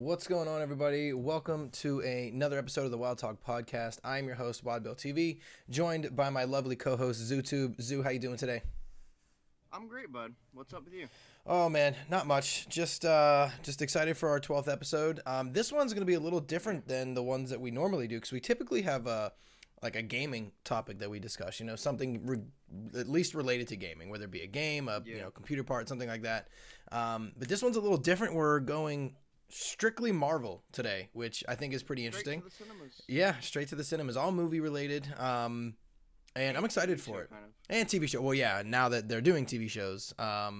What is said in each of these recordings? What's going on, everybody? Welcome to another episode of the Wild Talk Podcast. I'm your host, Wild Bill TV, joined by my lovely co-host, ZooTube. Zoo, how you doing today? I'm great, bud. What's up with you? Oh, man, not much. Just excited for our 12th episode. This one's going to be a little different than the ones that we normally do, because we typically have a gaming topic that we discuss, you know, something at least related to gaming, whether it be a game, you know, computer part, something like that. But this one's a little different. We're going strictly Marvel today, which I think is pretty interesting. Straight to the cinemas. Yeah, straight to the cinemas, all movie related. And I'm excited for it. Kind of. And TV show. Well, yeah, now that they're doing TV shows. Yeah.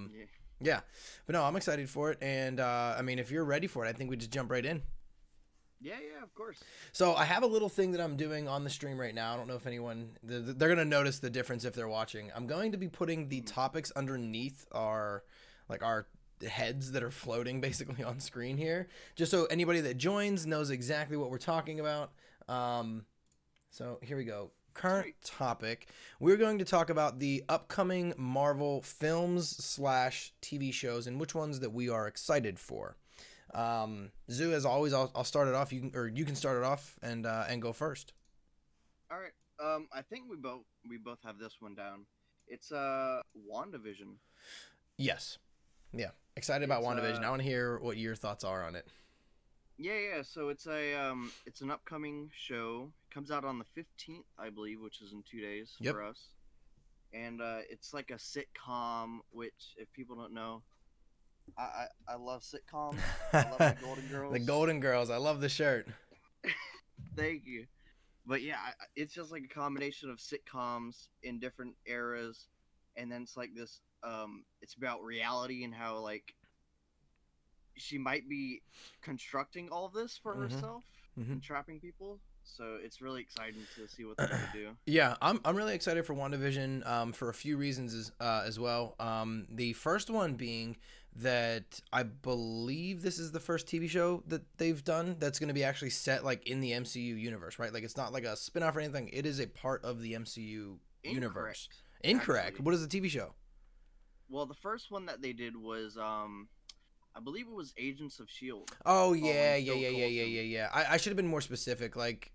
But no, I'm excited for it. And I mean, if you're ready for it, I think we just jump right in. Yeah, of course. So I have a little thing that I'm doing on the stream right now. I don't know if anyone, they're going to notice the difference if they're watching. I'm going to be putting the topics underneath our heads that are floating basically on screen here, just so anybody that joins knows exactly what we're talking about. So here we go. Current topic. We're going to talk about the upcoming Marvel films / TV shows and which ones that we are excited for. Zoo, as always, I'll start it off. You can start it off and go first. All right. I think we both have this one down. It's WandaVision. Yes. Yeah, excited about WandaVision. I want to hear what your thoughts are on it. Yeah. So it's it's an upcoming show. It comes out on the 15th, I believe, which is in 2 days for us. And it's like a sitcom, which, if people don't know, I love sitcoms. I love the Golden Girls. The Golden Girls. I love the shirt. Thank you. But yeah, it's just like a combination of sitcoms in different eras, and then it's like this. It's about reality and how, like, she might be constructing all this for herself and trapping people. So it's really exciting to see what they're going to do. Yeah, I'm really excited for WandaVision for a few reasons as well. The first one being that I believe this is the first TV show that they've done that's going to be actually set, like, in the MCU universe, right? Like, it's not like a spinoff or anything. It is a part of the MCU universe. Incorrect. What is the TV show? Well, the first one that they did was, I believe it was Agents of S.H.I.E.L.D. Oh, yeah. I should have been more specific. Like,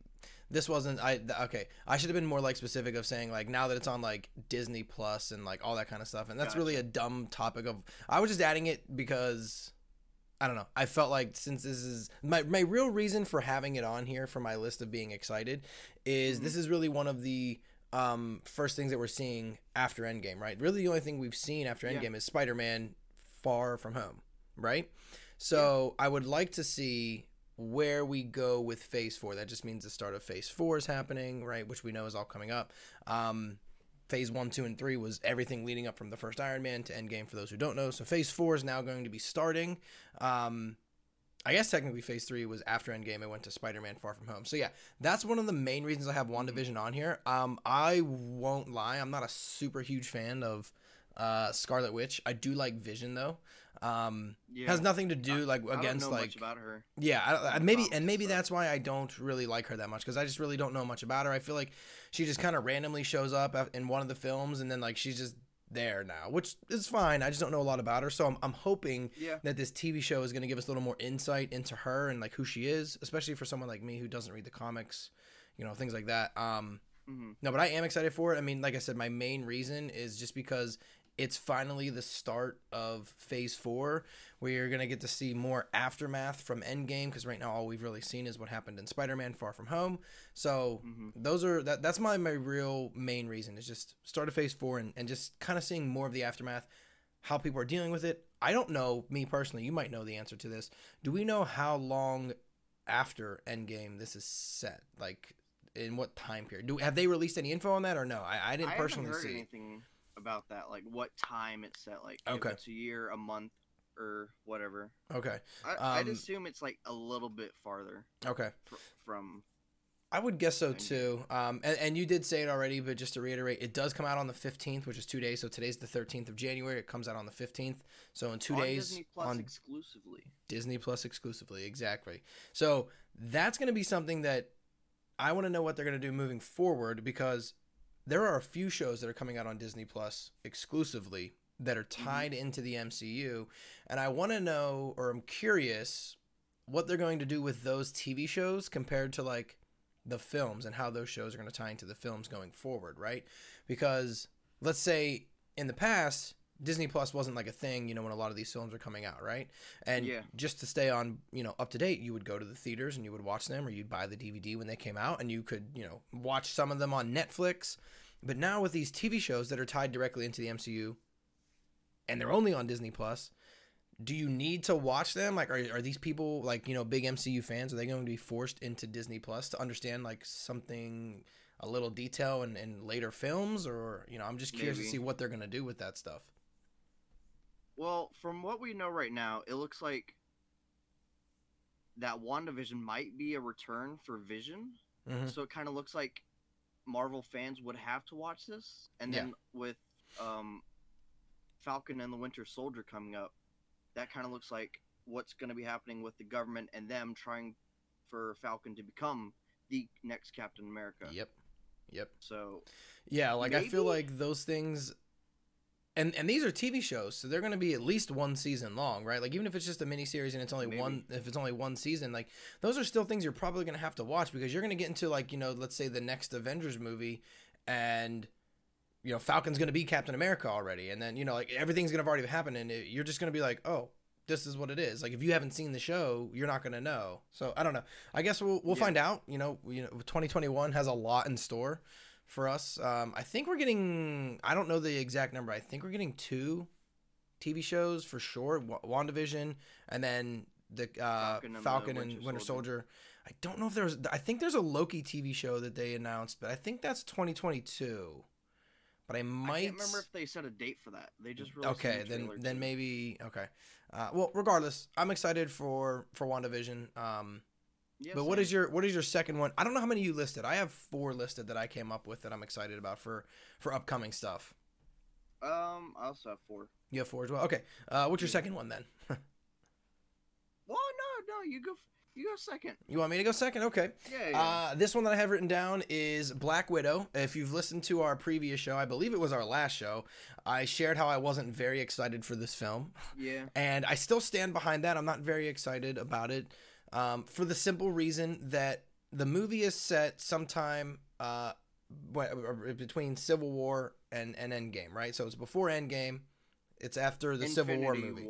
this wasn't, okay. I should have been more, like, specific of saying, like, now that it's on, like, Disney Plus and, like, all that kind of stuff. And that's really a dumb topic of, I was just adding it because, I don't know. I felt like since this is, my real reason for having it on here for my list of being excited is this is really one of the first things that we're seeing after Endgame, right? Really the only thing we've seen after Endgame is Spider-Man Far From Home, right? So I would like to see where we go with Phase 4. That just means the start of Phase 4 is happening, right? Which we know is all coming up. Phase 1, 2, and 3 was everything leading up from the first Iron Man to Endgame, for those who don't know. So Phase 4 is now going to be starting. I guess technically Phase 3 was after Endgame. I went to Spider-Man Far From Home. So, yeah, that's one of the main reasons I have WandaVision on here. I won't lie. I'm not a super huge fan of Scarlet Witch. I do like Vision, though. Has nothing to do, like, against, like... I don't know much about her. Yeah, maybe that's why I don't really like her that much, because I just really don't know much about her. I feel like she just kind of randomly shows up in one of the films, and then, like, she's just there now, which is fine. I just don't know a lot about her, so I'm hoping that this TV show is going to give us a little more insight into her and, like, who she is, especially for someone like me who doesn't read the comics, you know, things like that. No, but I am excited for it. I mean, like I said, my main reason is just because it's finally the start of Phase 4, where you're going to get to see more aftermath from Endgame, because right now all we've really seen is what happened in Spider-Man Far From Home. So that's my real main reason, is just start of Phase 4 and just kind of seeing more of the aftermath, how people are dealing with it. I don't know, me personally, you might know the answer to this. Do we know how long after Endgame this is set? Like, in what time period? Have they released any info on that or no? I didn't personally see anything about that, like what time it's set, like if it's a year, a month, or whatever. I'd assume it's like a little bit farther from I would guess so too. And you did say it already, but just to reiterate, it does come out on the 15th, which is 2 days. So today's the 13th of January. It comes out on the 15th. So in 2 days. Disney Plus on exclusively. Disney Plus exclusively, exactly. So that's going to be something that I want to know what they're going to do moving forward, because there are a few shows that are coming out on Disney Plus exclusively that are tied into the MCU, and I want to know, or I'm curious what they're going to do with those TV shows compared to like the films and how those shows are going to tie into the films going forward, right? Because let's say in the past, Disney Plus wasn't like a thing, you know, when a lot of these films are coming out, right? And just to stay on, you know, up to date, you would go to the theaters and you would watch them, or you'd buy the DVD when they came out and you could, you know, watch some of them on Netflix. But now with these TV shows that are tied directly into the MCU and they're only on Disney Plus, do you need to watch them? Like, are these people, like, you know, big MCU fans, are they going to be forced into Disney Plus to understand, like, something, a little detail in later films? Or, you know, I'm just curious to see what they're going to do with that stuff. Well, from what we know right now, it looks like that WandaVision might be a return for Vision. Mm-hmm. So it kind of looks like Marvel fans would have to watch this. And then with Falcon and the Winter Soldier coming up, that kind of looks like what's going to be happening with the government and them trying for Falcon to become the next Captain America. Yep. So, yeah, like maybe? I feel like those things, and these are TV shows, so they're going to be at least one season long, right? Like even if it's just a miniseries and it's only one season, like those are still things you're probably going to have to watch because you're going to get into like, you know, let's say the next Avengers movie and you know, Falcon's going to be Captain America already. And then, you know, like everything's going to have already happened. And you're just going to be like, oh, this is what it is. Like, if you haven't seen the show, you're not going to know. So I don't know. I guess we'll find out, you know, 2021 has a lot in store for us. I think we're getting, I don't know the exact number. I think we're getting 2 TV shows for sure. WandaVision and then the Falcon and Winter Soldier. I don't know if there's, I think there's a Loki TV show that they announced, but I think that's 2022. But I can't remember if they set a date for that. They just released then maybe okay. Well, regardless, I'm excited for WandaVision. Yes, but what is your second one? I don't know how many you listed. I have 4 listed that I came up with that I'm excited about for upcoming stuff. I also have 4. You have 4 as well. Okay. What's your second one then? Well, no, you go. You go second. You want me to go second? Okay. Yeah. This one that I have written down is Black Widow. If you've listened to our previous show, I believe it was our last show, I shared how I wasn't very excited for this film. Yeah. And I still stand behind that. I'm not very excited about it for the simple reason that the movie is set sometime between Civil War and Endgame, right? So it's before Endgame. It's after the Civil War movie.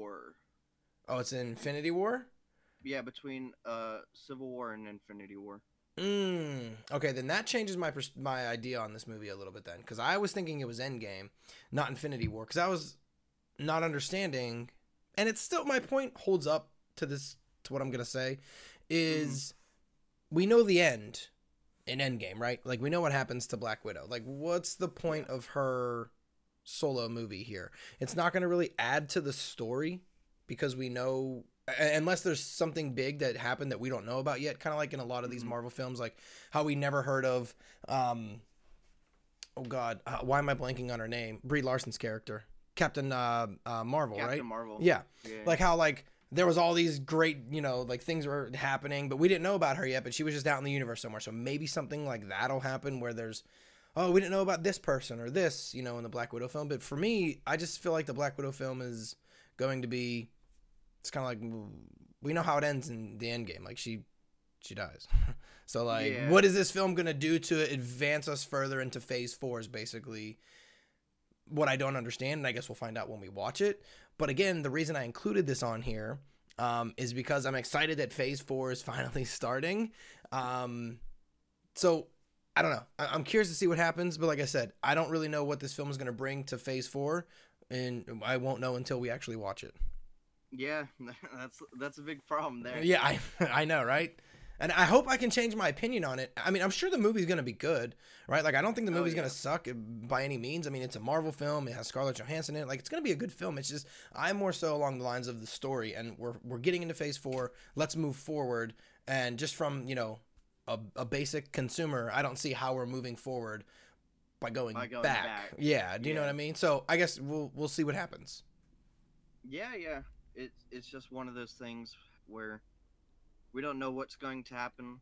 Oh, it's Infinity War? Yeah, between Civil War and Infinity War. Okay, then that changes my idea on this movie a little bit then, because I was thinking it was Endgame, not Infinity War, because I was not understanding, and it's still, my point holds up to what I'm going to say, is we know the end in Endgame, right? Like, we know what happens to Black Widow. Like, what's the point of her solo movie here? It's not going to really add to the story, because we know... Unless there's something big that happened that we don't know about yet, kind of like in a lot of these Marvel films, like how we never heard of, why am I blanking on her name? Brie Larson's character, Captain Marvel, right? Captain Marvel. Yeah. Like how like there was all these great, you know, like things were happening, but we didn't know about her yet, but she was just out in the universe somewhere. So maybe something like that'll happen where there's, oh, we didn't know about this person or this, you know, in the Black Widow film. But for me, I just feel like the Black Widow film is going to be... It's kind of like, we know how it ends in the end game. Like, she dies. So, like, what is this film going to do to advance us further into phase 4 is basically what I don't understand, and I guess we'll find out when we watch it. But, again, the reason I included this on here is because I'm excited that phase 4 is finally starting. So, I don't know. I'm curious to see what happens, but like I said, I don't really know what this film is going to bring to phase 4, and I won't know until we actually watch it. Yeah, that's a big problem there. Yeah, I know, right? And I hope I can change my opinion on it. I mean, I'm sure the movie's going to be good, right? Like, I don't think the movie's going to suck by any means. I mean, it's a Marvel film. It has Scarlett Johansson in it. Like, it's going to be a good film. It's just I'm more so along the lines of the story, and we're getting into phase 4. Let's move forward. And just from, you know, a basic consumer, I don't see how we're moving forward by going back. Yeah, do you know what I mean? So I guess we'll see what happens. Yeah. It's just one of those things where we don't know what's going to happen,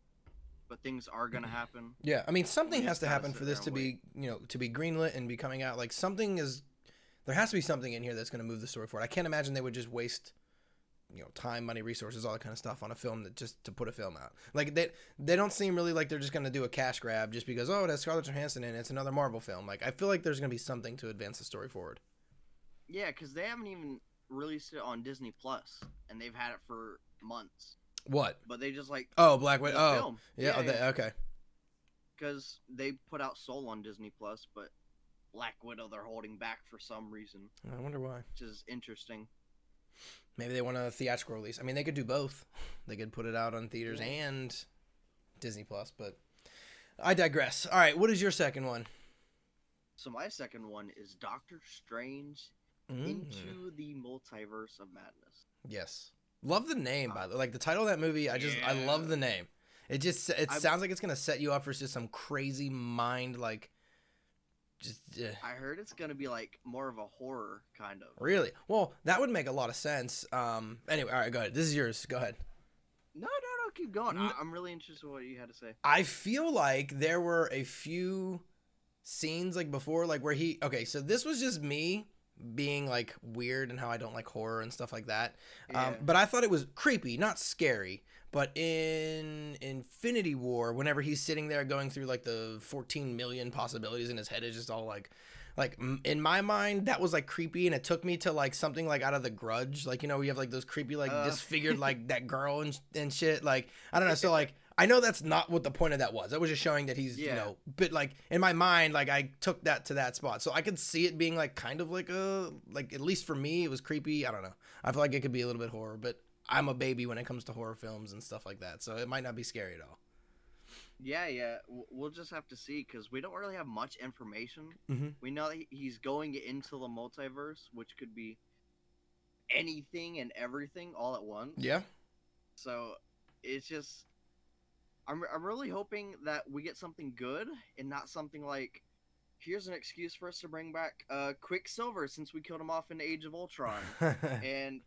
but things are going to happen. Yeah, I mean, something has to happen for this to be, you know, to be greenlit and be coming out. Like, there has to be something in here that's going to move the story forward. I can't imagine they would just waste you know, time, money, resources, all that kind of stuff on a film that just to put a film out. Like they don't seem really like they're just going to do a cash grab just because, oh, it has Scarlett Johansson in it. It's another Marvel film. Like, I feel like there's going to be something to advance the story forward. Yeah, because they haven't even released it on Disney Plus, and they've had it for months. What? But they just like Black Widow. Oh, yeah, yeah, yeah. Okay. Because they put out Soul on Disney Plus, but Black Widow they're holding back for some reason. I wonder why. Which is interesting. Maybe they want a theatrical release. I mean, they could do both. They could put it out on theaters and Disney Plus, but I digress. All right, what is your second one? So my second one is Doctor Strange Into the Multiverse of Madness. Yes. Love the name, by the way. Like, the title of that movie, I love the name. It sounds like it's going to set you up for just some crazy mind, like, I heard it's going to be, like, more of a horror, kind of. Really? Well, that would make a lot of sense. Anyway, all right, go ahead. This is yours. Go ahead. No, keep going. I'm really interested in what you had to say. I feel like there were a few scenes, like, before, like, where he... Okay, so this was just me being, like, weird and how I don't like horror and stuff like that. Yeah. But I thought it was creepy, not scary. But in Infinity War, whenever he's sitting there going through, like, the 14 million possibilities in his head, it's just all, like, in my mind, that was, like, creepy, and it took me to, like, something, like, out of The Grudge. Like, you know, we have, like, those creepy, like, disfigured, like, that girl and shit. Like, I don't know. So, like, I know that's not what the point of that was. That was just showing that he's, you know, but, like, in my mind, like, I took that to that spot. So I could see it being, like, kind of like a, like, at least for me, it was creepy. I don't know. I feel like it could be a little bit horror, but I'm a baby when it comes to horror films and stuff like that, so it might not be scary at all. Yeah. We'll just have to see, because we don't really have much information. Mm-hmm. We know that he's going into the multiverse, which could be anything and everything all at once. Yeah. So it's just... I'm really hoping that we get something good and not something like, here's an excuse for us to bring back Quicksilver since we killed him off in Age of Ultron. And...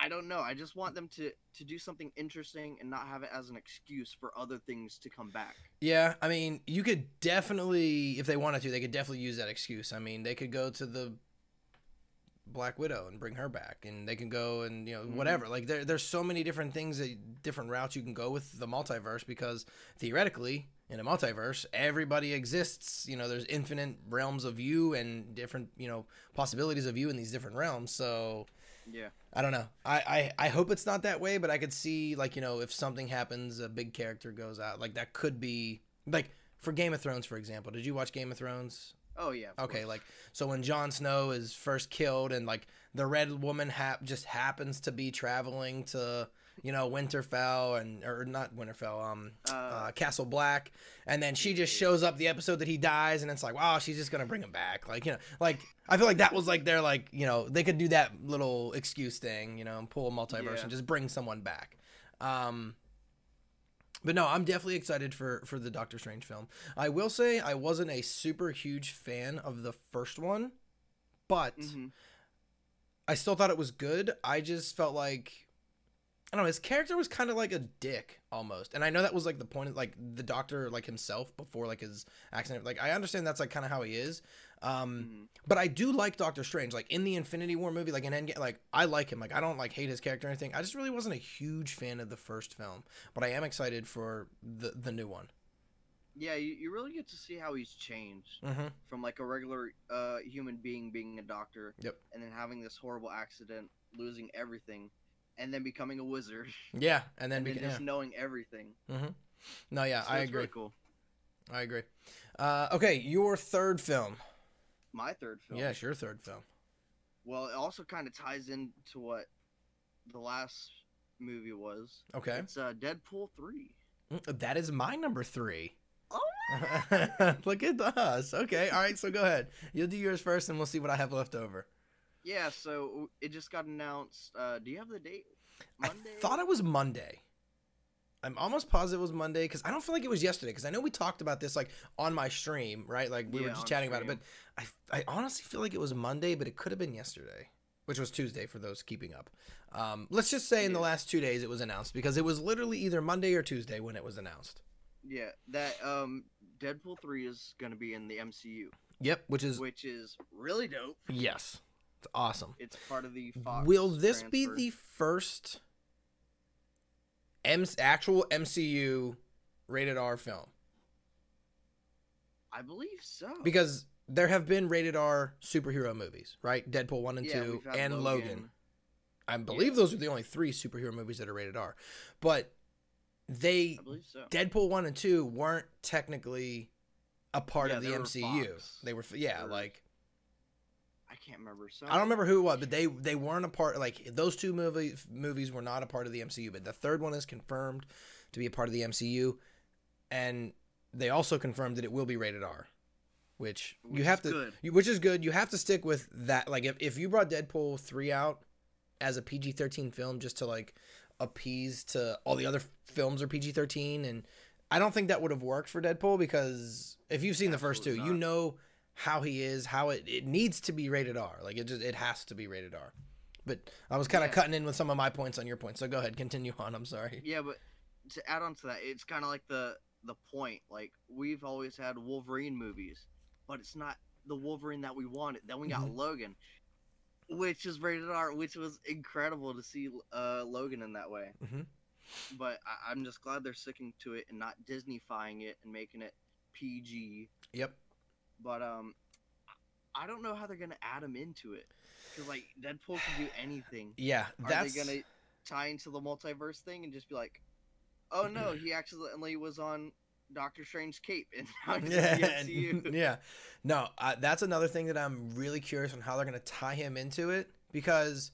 I don't know. I just want them to do something interesting and not have it as an excuse for other things to come back. Yeah, I mean, you could definitely, if they wanted to, they could definitely use that excuse. I mean, they could go to the Black Widow and bring her back, and they can go and, you know, whatever. Like, there's so many different things, different routes you can go with the multiverse, because theoretically, in a multiverse, everybody exists. You know, there's infinite realms of you and different, you know, possibilities of you in these different realms, so... Yeah. I don't know. I hope it's not that way, but I could see, like, you know, if something happens, a big character goes out. Like, that could be... Like, for Game of Thrones, for example. Did you watch Game of Thrones? Oh, yeah. Okay, course. Like, so when Jon Snow is first killed and, like, the Red Woman just happens to be traveling to... You know, Winterfell, and or not Winterfell, Castle Black, and then she just shows up the episode that he dies, and it's like, wow, she's just gonna bring him back, like, you know, like, I feel like that was like their, like, you know, they could do that little excuse thing, you know, and pull a multiverse and just bring someone back. But no, I'm definitely excited for the Doctor Strange film. I will say I wasn't a super huge fan of the first one, but I still thought it was good. I just felt like, I don't know, his character was kind of like a dick almost. And I know that was like the point of, like, the doctor, like, himself before, like, his accident. Like, I understand that's, like, kind of how he is. But I do like Doctor Strange. Like, in the Infinity War movie, like, in Endgame, like, I like him. Like, I don't, like, hate his character or anything. I just really wasn't a huge fan of the first film. But I am excited for the new one. Yeah, you really get to see how he's changed from, like, a regular human being a doctor. Yep. And then having this horrible accident, losing everything. And then becoming a wizard. Yeah, and then just knowing everything. No, yeah, so I agree. Really cool. I agree. Okay, your third film. My third film. Yes, your third film. Well, it also kind of ties into what the last movie was. Okay. It's Deadpool 3. That is my number 3. Oh my God. Look at us. Okay, all right, so go ahead. You'll do yours first, and we'll see what I have left over. Yeah, so it just got announced. Do you have the date? Monday? I thought it was Monday. I'm almost positive it was Monday, because I don't feel like it was yesterday, because I know we talked about this, like, on my stream, right? Like, we were just chatting about it, but I honestly feel like it was Monday, but it could have been yesterday, which was Tuesday for those keeping up. Let's just say in the last 2 days it was announced, because it was literally either Monday or Tuesday when it was announced. Yeah, that Deadpool 3 is going to be in the MCU. Yep, which is really dope. Yes. It's awesome. It's part of the Fox Will this transfer. Be the first actual MCU rated R film? I believe so. Because there have been rated R superhero movies, right? Deadpool 1 and 2 and Logan. I believe those are the only three superhero movies that are rated R. But they Deadpool 1 and 2 weren't technically a part of the MCU. Fox. They were like I can't remember. I don't remember who it was, but they weren't a part. Like those two movies were not a part of the MCU, but the third one is confirmed to be a part of the MCU, and they also confirmed that it will be rated R, which you have to, which is good. You have to stick with that. Like if you brought Deadpool 3 out as a PG-13 film just to like appease to all the other films are PG-13, and I don't think that would have worked for Deadpool, because if you've seen the first two, you know how he is, how it needs to be rated R. Like it has to be rated R. But I was kind of cutting in with some of my points on your points, so go ahead, continue on. I'm sorry. Yeah, but to add on to that, it's kind of like the point. Like we've always had Wolverine movies, but it's not the Wolverine that we wanted. Then we got Logan, which is rated R, which was incredible to see Logan in that way. Mm-hmm. But I'm just glad they're sticking to it and not Disney-fying it and making it PG. Yep. But I don't know how they're gonna add him into it, because like Deadpool can do anything. Yeah, that's... Are they gonna tie into the multiverse thing and just be like, oh no, he accidentally was on Doctor Strange's cape and now he's in the MCU. Yeah, no, that's another thing that I'm really curious on how they're gonna tie him into it, because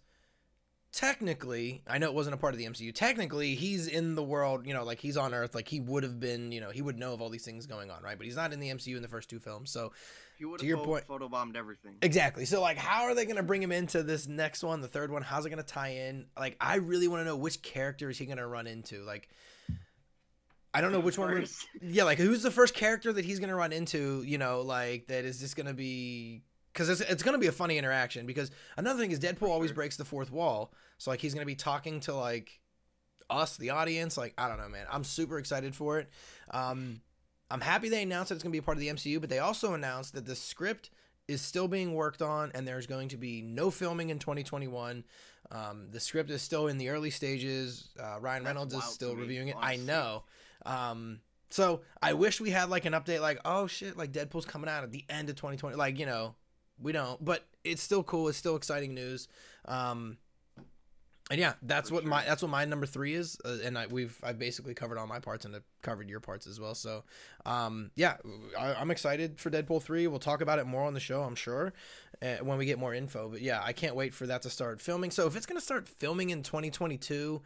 technically, I know it wasn't a part of the MCU. Technically, he's in the world, you know, like he's on Earth, like he would have been, you know, he would know of all these things going on, right? But he's not in the MCU in the first two films, so he would have photobombed everything. Exactly. So, like, how are they going to bring him into this next one, the third one? How's it going to tie in? Like, I really want to know which character is he going to run into. Like, I don't know which one. Yeah, like who's the first character that he's going to run into? You know, like that is just going to be. Because it's going to be a funny interaction, because another thing is Deadpool always breaks the fourth wall. So, like, he's going to be talking to, like, us, the audience. Like, I don't know, man. I'm super excited for it. I'm happy they announced that it's going to be a part of the MCU, but they also announced that the script is still being worked on and there's going to be no filming in 2021. The script is still in the early stages. Ryan Reynolds is still reviewing it. Honestly. I know. So, I wish we had, like, an update, like, oh, shit, like, Deadpool's coming out at the end of 2020. Like, you know. We don't, but it's still cool. It's still exciting news, and yeah, that's what my number 3 is, and I basically covered all my parts and I covered your parts as well. So, yeah, I'm excited for Deadpool 3. We'll talk about it more on the show, I'm sure, when we get more info. But yeah, I can't wait for that to start filming. So if it's gonna start filming in 2022,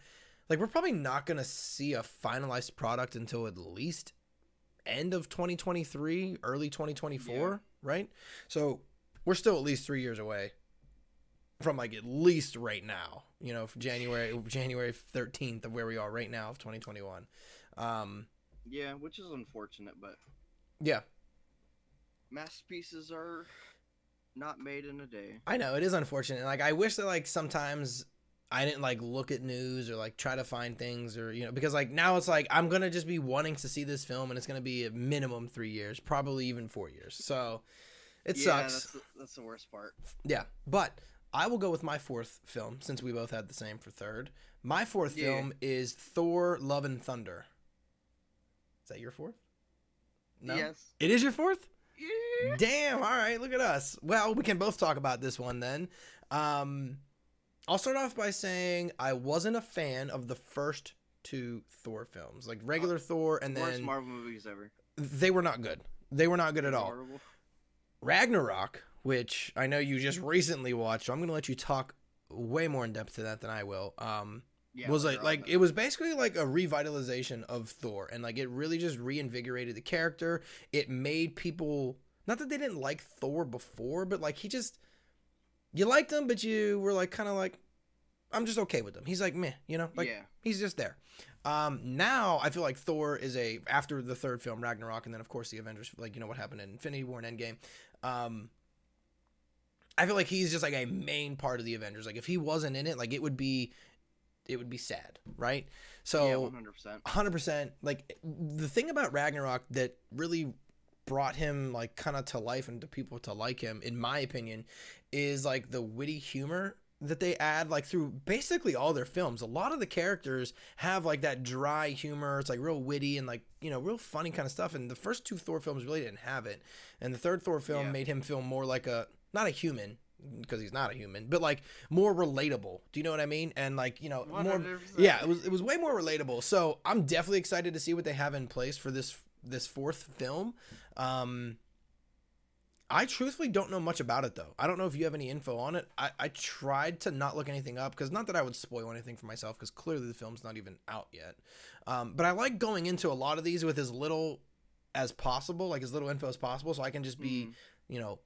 like we're probably not gonna see a finalized product until at least end of 2023, early 2024, right? So. We're still at least 3 years away from, like, at least right now, you know, from January 13th of where we are right now of 2021. Yeah, which is unfortunate, but... Yeah. Masterpieces are not made in a day. I know, it is unfortunate. Like, I wish that, like, sometimes I didn't, like, look at news or, like, try to find things or, you know, because, like, now it's, like, I'm going to just be wanting to see this film and it's going to be a minimum 3 years, probably even 4 years. So... It sucks. That's the worst part. Yeah, but I will go with my fourth film, since we both had the same for third. My fourth film is Thor, Love and Thunder. Is that your fourth? No? Yes. It is your fourth? Yeah. Damn, all right, look at us. Well, we can both talk about this one then. I'll start off by saying I wasn't a fan of the first two Thor films, like regular Thor and then... Worst Marvel movies ever. They were not good. They were not good at all. Horrible. Ragnarok, which I know you just recently watched, so I'm going to let you talk way more in depth to that than I will. Was like it was basically like a revitalization of Thor, and like it really just reinvigorated the character. It made people, not that they didn't like Thor before, but like you liked him, but you were like kind of like, I'm just okay with him. He's like meh, you know, like he's just there. Now I feel like Thor is after the third film, Ragnarok, and then of course the Avengers, like, you know, what happened in Infinity War and Endgame. I feel like he's just like a main part of the Avengers. Like if he wasn't in it, like it would be sad. Right. So 100%, like the thing about Ragnarok that really brought him like kind of to life and to people to like him, in my opinion, is like the witty humor that they add like through basically all their films. A lot of the characters have like that dry humor. It's like real witty and like, you know, real funny kind of stuff. And the first two Thor films really didn't have it. And the third Thor film made him feel more like a, not a human, because he's not a human, but like more relatable. Do you know what I mean? And like, you know, 100%. More, it was way more relatable. So I'm definitely excited to see what they have in place for this fourth film. I truthfully don't know much about it, though. I don't know if you have any info on it. I tried to not look anything up, because not that I would spoil anything for myself, because clearly the film's not even out yet. But I like going into a lot of these with as little as possible, like as little info as possible, so I can just be, you know,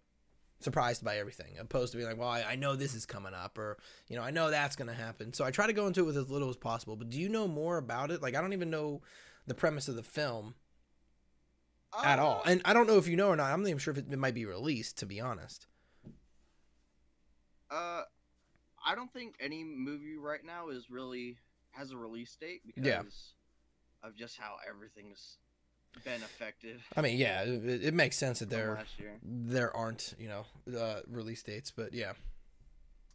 surprised by everything, opposed to being like, well, I know this is coming up, or, you know, I know that's going to happen. So I try to go into it with as little as possible. But do you know more about it? Like, I don't even know the premise of the film. At all. And I don't know if you know or not. I'm not even sure if it might be released, to be honest. I don't think any movie right now is really has a release date because of just how everything's been affected. I mean, yeah, it makes sense that there aren't, you know, release dates, but yeah.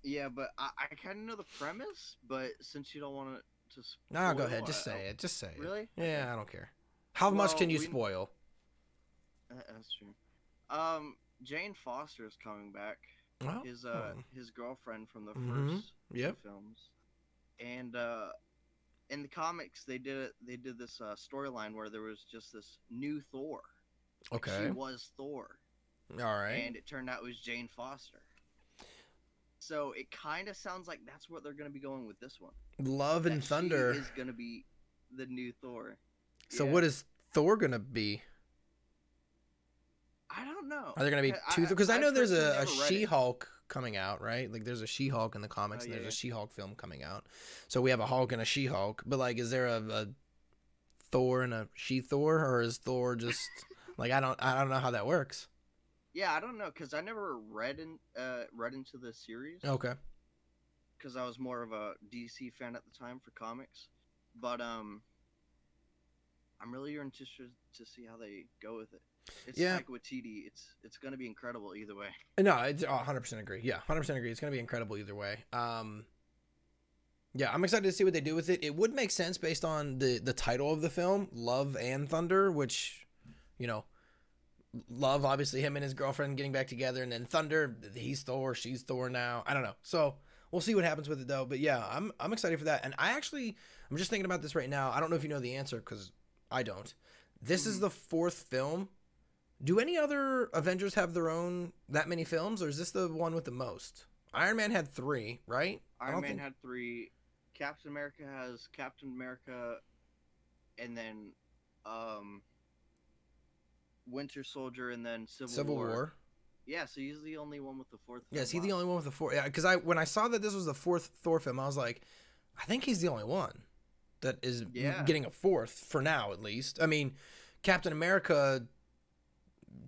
Yeah, but I kind of know the premise, but since you don't want to spoil, no, go ahead. Just say it. Just say it. Really? Yeah, I don't care. How much can you spoil? That's true. Jane Foster is coming back. Oh. His girlfriend from the first two films. And in the comics, they did this storyline where there was just this new Thor. Okay. Like, she was Thor. All right. And it turned out it was Jane Foster. So it kind of sounds like that's what they're going to be going with this one. Love and Thunder. She is going to be the new Thor. So what is Thor going to be? I don't know. Are there going to be two? Because I know there's a She-Hulk coming out, right? Like, there's a She-Hulk in the comics, and there's a She-Hulk film coming out. So we have a Hulk and a She-Hulk. But, like, is there a Thor and a She-Thor? Or is Thor just, like, I don't know how that works. Yeah, I don't know, because I never read into the series. Okay. Because I was more of a DC fan at the time for comics. But I'm really interested to see how they go with it. It's like with TD, it's going to be incredible either way. No, I 100% agree. Yeah, 100% agree. It's going to be incredible either way. Yeah, I'm excited to see what they do with it. It would make sense based on the title of the film, Love and Thunder, which, you know, Love, obviously him and his girlfriend getting back together, and then Thunder, he's Thor, she's Thor now. I don't know. So we'll see what happens with it, though. But yeah, I'm excited for that. And I'm just thinking about this right now. I don't know if you know the answer, because I don't. This is the fourth film. Do any other Avengers have their own that many films, or is this the one with the most? Iron Man had 3, right? Had 3. Captain America has Captain America, and then Winter Soldier, and then Civil War. Yeah, so he's the only one with the fourth film. Yeah, is he the only one with the fourth? Yeah, because when I saw that this was the fourth Thor film, I was like, I think he's the only one that is getting a fourth, for now at least. I mean, Captain America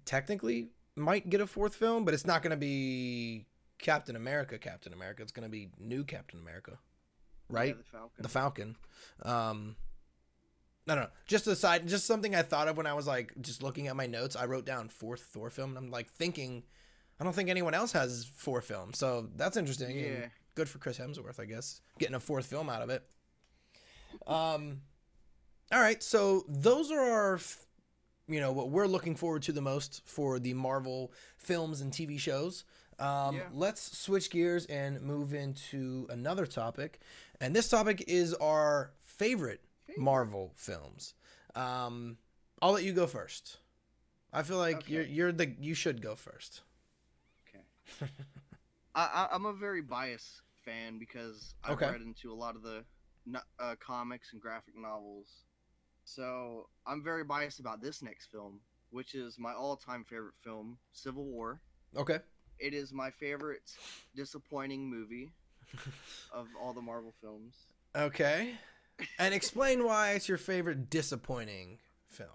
technically might get a fourth film, but it's not going to be Captain America. It's going to be new Captain America, right? Yeah, the Falcon. I don't know. Just aside, just something I thought of when I was like just looking at my notes. I wrote down fourth Thor film, and I'm like thinking, I don't think anyone else has 4 films, so that's interesting. Yeah, and good for Chris Hemsworth, I guess, getting a fourth film out of it. All right, so those are our you know, what we're looking forward to the most for the Marvel films and TV shows. Let's switch gears and move into another topic. And this topic is our favorite Marvel films. I'll let you go first. I feel like you should go first. Okay. I'm a very biased fan because I've read into a lot of the comics and graphic novels. So I'm very biased about this next film, which is my all-time favorite film, Civil War. Okay. It is my favorite disappointing movie of all the Marvel films. Okay. And explain why it's your favorite disappointing film.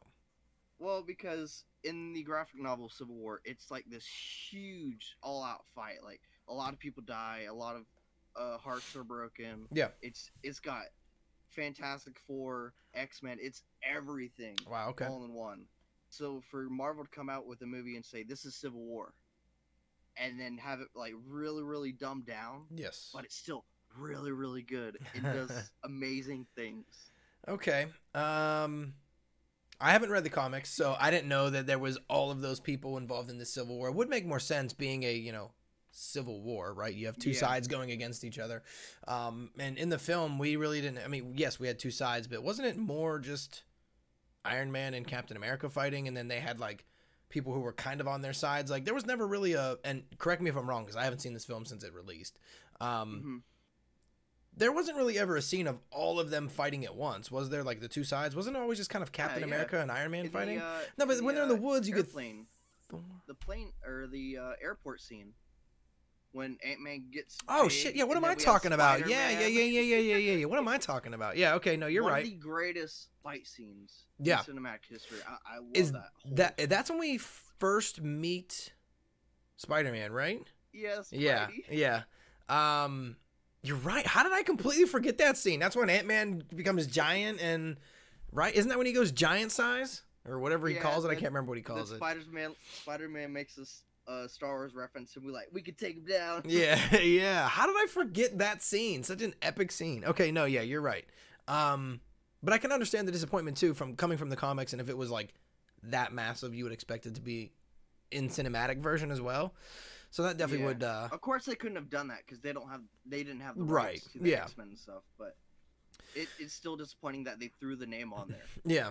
Well, because in the graphic novel Civil War, it's like this huge all-out fight. Like, a lot of people die, a lot of hearts are broken. Yeah. It's got Fantastic Four, X-Men, it's everything all in one. So for Marvel to come out with a movie and say, this is Civil War, and then have it like really, really dumbed down. Yes. But it's still really, really good. It does amazing things. Okay. I haven't read the comics, so I didn't know that there was all of those people involved in the Civil War. It would make more sense being a, you know, Civil War, right? You have two sides going against each other. And in the film, we really didn't, I mean, yes, we had two sides, but wasn't it more just Iron Man and Captain America fighting? And then they had like people who were kind of on their sides. Like there was never really a, and correct me if I'm wrong, because I haven't seen this film since it released. There wasn't really ever a scene of all of them fighting at once. Was there like the two sides? Wasn't it always just kind of Captain America and Iron Man fighting? No, but when they're in the woods, you airplane. Get the plane or the airport scene when Ant-Man gets. Oh shit! Yeah, what am I talking about? Yeah. What am I talking about? Yeah, okay, no, you're right. One of the greatest fight scenes in cinematic history. I love that. That's when we first meet Spider-Man, right? Yes. Yeah. Yeah. You're right. How did I completely forget that scene? That's when Ant-Man becomes giant and, right? Isn't that when he goes giant size? Or whatever he calls it. I can't remember what he calls it. Spider-Man makes a Star Wars reference and we could take him down. Yeah. How did I forget that scene? Such an epic scene. Okay, no, yeah, you're right. But I can understand the disappointment, too, from coming from the comics. And if it was, like, that massive, you would expect it to be in cinematic version as well. So that definitely would. Of course, they couldn't have done that because they didn't have the rights to the X-Men and stuff. But it's still disappointing that they threw the name on there. Yeah,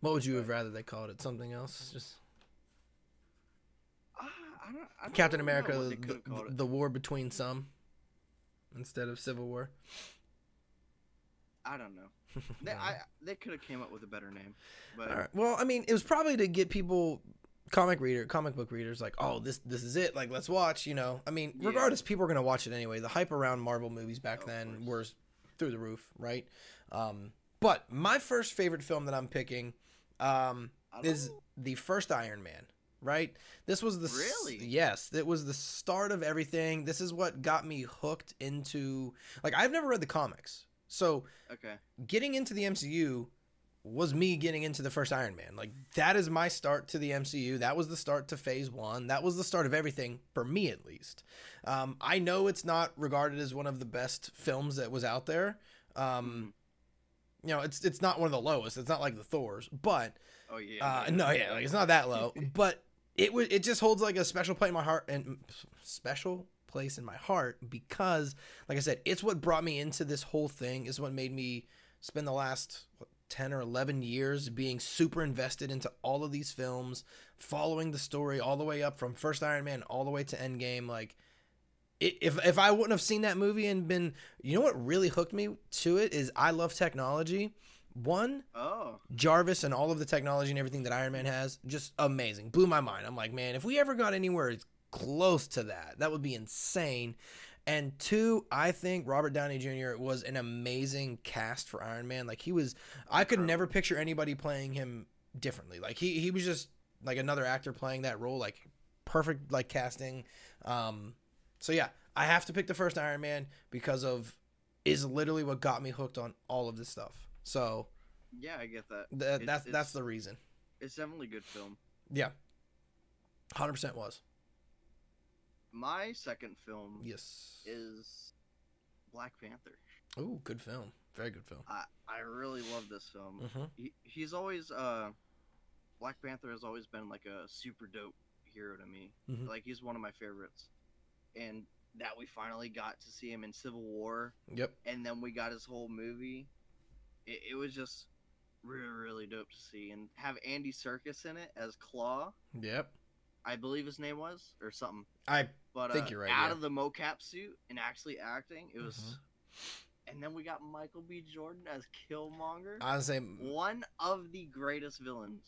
what would you have rather they called it? Something else? Just I don't Captain America: the War Between Some instead of Civil War. I don't know. They could have came up with a better name. But all right. Well, I mean, it was probably to get people. Comic book readers, like, oh, this is it. Like, let's watch. You know, I mean, regardless, people are gonna watch it anyway. The hype around Marvel movies back then were through the roof, right? But my first favorite film that I'm picking is the first Iron Man. Right? This was the yes. It was the start of everything. This is what got me hooked into, like, I've never read the comics, so getting into the MCU. Was me getting into the first Iron Man. Like, that is my start to the MCU. That was the start to phase one. That was the start of everything, for me at least. I know it's not regarded as one of the best films that was out there. You know, it's not one of the lowest. It's not like the Thors, but... like, it's not that low. But it just holds, like, a special place in my heart, and special place in my heart because, like I said, it's what brought me into this whole thing. It's what made me spend the last... 10 or 11 years being super invested into all of these films, following the story all the way up from first Iron Man all the way to Endgame. Like, if I wouldn't have seen that movie and been, you know what really hooked me to it is I love technology. Jarvis and all of the technology and everything that Iron Man has, just amazing. Blew my mind. I'm like, man, if we ever got anywhere close to that, that would be insane. And two, I think Robert Downey Jr. was an amazing cast for Iron Man. Like, he was... I could never picture anybody playing him differently. Like, he was just, like, another actor playing that role. Like, perfect, like, casting. So, yeah. I have to pick the first Iron Man because of... is literally what got me hooked on all of this stuff. So... yeah, I get that. That's the reason. It's definitely a good film. Yeah. 100% was. My second film is Black Panther. Ooh, good film. Very good film. I really love this film. Mm-hmm. He's always... Black Panther has always been like a super dope hero to me. Mm-hmm. Like, he's one of my favorites. And that we finally got to see him in Civil War. Yep. And then we got his whole movie. It was just really, really dope to see. And have Andy Serkis in it as Claw. Yep. I believe his name was, or something. I think you're right. Out of the mocap suit and actually acting, it was. Mm-hmm. And then we got Michael B. Jordan as Killmonger. I would say one of the greatest villains.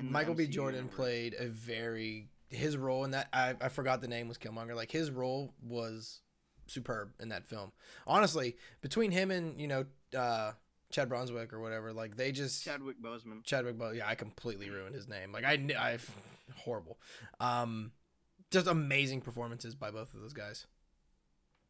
Michael B. Jordan played a very his role in that. I forgot the name was Killmonger. Like, his role was superb in that film. Honestly, between him and Chad Brunswick or whatever, like, they just Chadwick Boseman. Yeah, I completely ruined his name. Like, I horrible. Just amazing performances by both of those guys.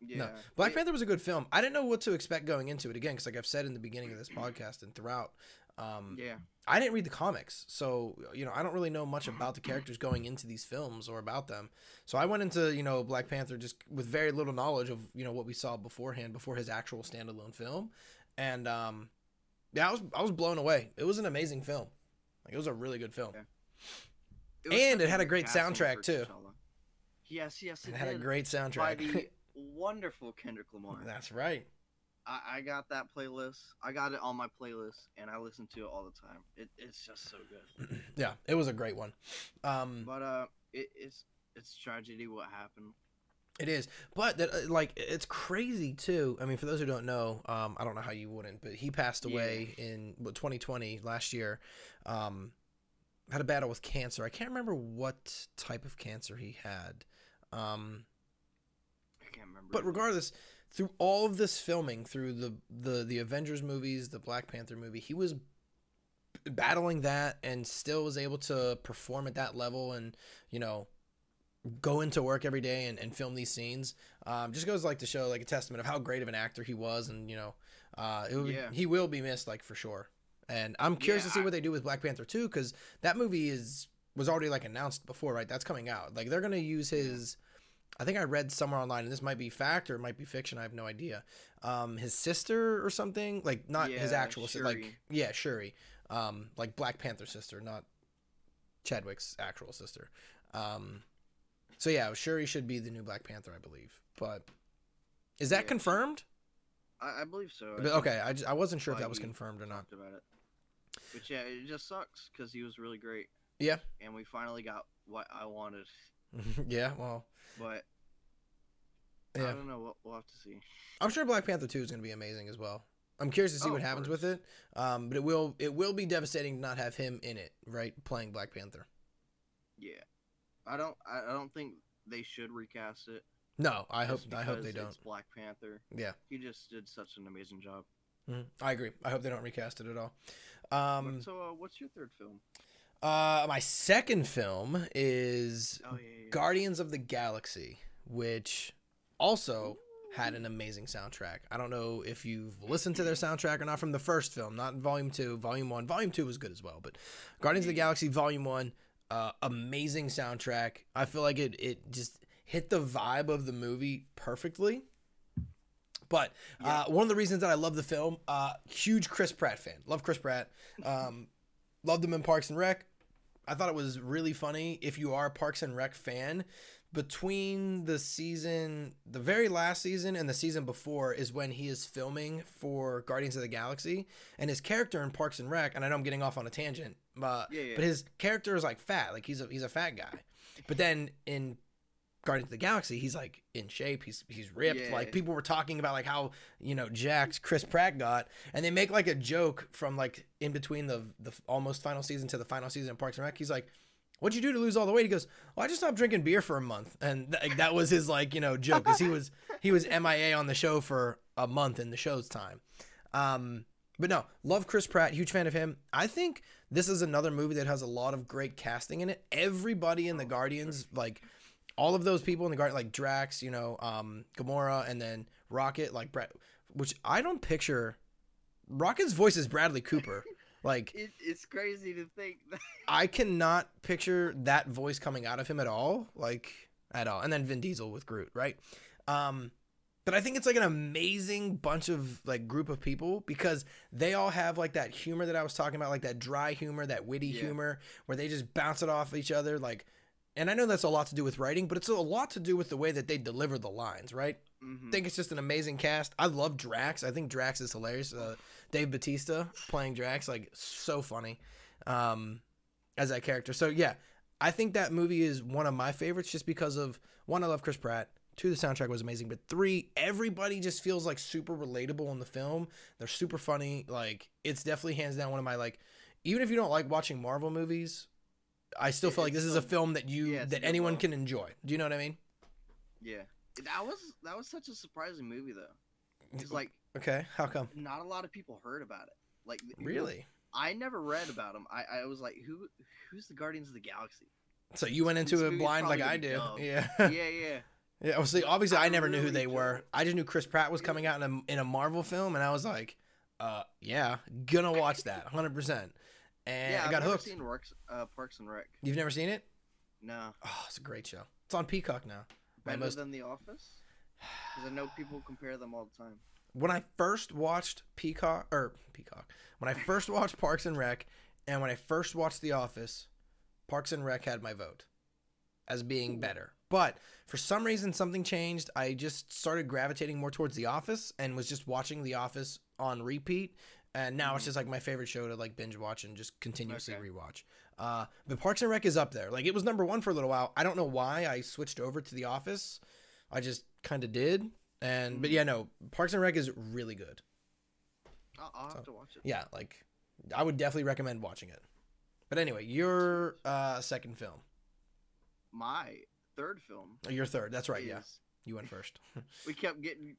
Yeah. No. Black Panther was a good film. I didn't know what to expect going into it again because, like I've said in the beginning of this podcast and throughout, I didn't read the comics, so, you know, I don't really know much about the characters going into these films or about them. So I went into, you know, Black Panther just with very little knowledge of, you know, what we saw beforehand, before his actual standalone film. And, yeah, I was blown away. It was an amazing film. Like, it was a really good film. Yeah. And it had a great soundtrack, too. Yes, it had a great soundtrack. By the wonderful Kendrick Lamar. That's right. I got that playlist. I got it on my playlist, and I listen to it all the time. It's just so good. Yeah, it was a great one. But it's tragedy what happened. It is, but that, like, it's crazy too. I mean, for those who don't know, I don't know how you wouldn't, but he passed away in 2020 last year. Had a battle with cancer. I can't remember what type of cancer he had. I can't remember. But regardless, through all of this filming, through the Avengers movies, the Black Panther movie, he was battling that and still was able to perform at that level and, you know, go into work every day and film these scenes. Just goes, like, to show, like, a testament of how great of an actor he was. And, you know, he will be missed, like, for sure. And I'm curious to see what they do with Black Panther 2, because that movie was already, like, announced before, right? That's coming out. Like, they're going to use his... I think I read somewhere online, and this might be fact or it might be fiction, I have no idea. His sister or something, like, not his actual sister, like, Shuri, like Black Panther's sister, not Chadwick's actual sister. So yeah, Shuri should be the new Black Panther, I believe. But is that confirmed? I believe so. Okay, I wasn't sure if that was confirmed or not. About it. But yeah, it just sucks because he was really great. Yeah, and we finally got what I wanted. Yeah, well, but I don't know. We'll have to see. I'm sure Black Panther 2 is going to be amazing as well. I'm curious to see what happens with it. But it will be devastating to not have him in it, right? Playing Black Panther. Yeah, I don't think they should recast it. No, I hope they don't. It's Black Panther. Yeah, he just did such an amazing job. Mm-hmm. I agree. I hope they don't recast it at all. What's your third film? My second film is Guardians of the Galaxy, which also had an amazing soundtrack. I don't know if you've listened to their soundtrack or not from the first film, not Volume 2, Volume 1. Volume 2 was good as well, but Guardians of the Galaxy Volume 1, amazing soundtrack. I feel like it just hit the vibe of the movie perfectly. But one of the reasons that I love the film, huge Chris Pratt fan. Love Chris Pratt. Loved him in Parks and Rec. I thought it was really funny. If you are a Parks and Rec fan, between the very last season and the season before is when he is filming for Guardians of the Galaxy, and his character in Parks and Rec, and I know I'm getting off on a tangent, but his character is like fat, like he's a fat guy. But then in Guardians of the Galaxy, he's like in shape, he's ripped. Like, people were talking about like how, you know, jacked Chris Pratt got, and they make like a joke from like in between the almost final season to the final season of Parks and Rec. He's like, "What'd you do to lose all the weight?" He goes, "Well, I just stopped drinking beer for a month," and that was his, like, you know, joke, because he was MIA on the show for a month in the show's time. But no, love Chris Pratt, huge fan of him. I think this is another movie that has a lot of great casting in it. Everybody in the Guardians, like, all of those people in the Guardians, like Drax, you know, Gamora, and then Rocket, like Brad, which I don't picture. Rocket's voice is Bradley Cooper. Like, it's crazy to think that. I cannot picture that voice coming out of him at all, like, at all. And then Vin Diesel with Groot, right? But I think it's like an amazing bunch of, like, group of people, because they all have like that humor that I was talking about, like that dry humor, that witty humor, where they just bounce it off each other, like. And I know that's a lot to do with writing, but it's a lot to do with the way that they deliver the lines, right? Mm-hmm. I think it's just an amazing cast. I love Drax. I think Drax is hilarious. Dave Bautista playing Drax, like, so funny as that character. So, yeah, I think that movie is one of my favorites, just because of, one, I love Chris Pratt. Two, the soundtrack was amazing. But three, everybody just feels, like, super relatable in the film. They're super funny. Like, it's definitely hands down one of my, like, even if you don't like watching Marvel movies, I still feel like this is a film that that anyone can enjoy. Do you know what I mean? Yeah, that was such a surprising movie, though. It's like, okay, how come not a lot of people heard about it? Like, really, I never read about them. I was like, who's the Guardians of the Galaxy? So you went into it blind, like I do. Yeah. Yeah. Obviously, I never knew who they were. I just knew Chris Pratt was coming out in a Marvel film, and I was like, Yeah, gonna watch that 100%. And yeah, I got hooked. I've never seen Parks and Rec. You've never seen it? No. Oh, it's a great show. It's on Peacock now. Better than The Office? Because I know people compare them all the time. When I first watched when I first watched Parks and Rec, and when I first watched The Office, Parks and Rec had my vote as being better. But for some reason, something changed. I just started gravitating more towards The Office and was just watching The Office on repeat. And now it's just like my favorite show to like binge watch and just continuously rewatch. But Parks and Rec is up there. Like it was number one for a little while. I don't know why I switched over to The Office. I just kind of did. And but yeah, no, Parks and Rec is really good. I'll have to watch it. Yeah, like I would definitely recommend watching it. But anyway, your second film. My third film. Oh, your third. That's right. Yeah, you went first. We kept getting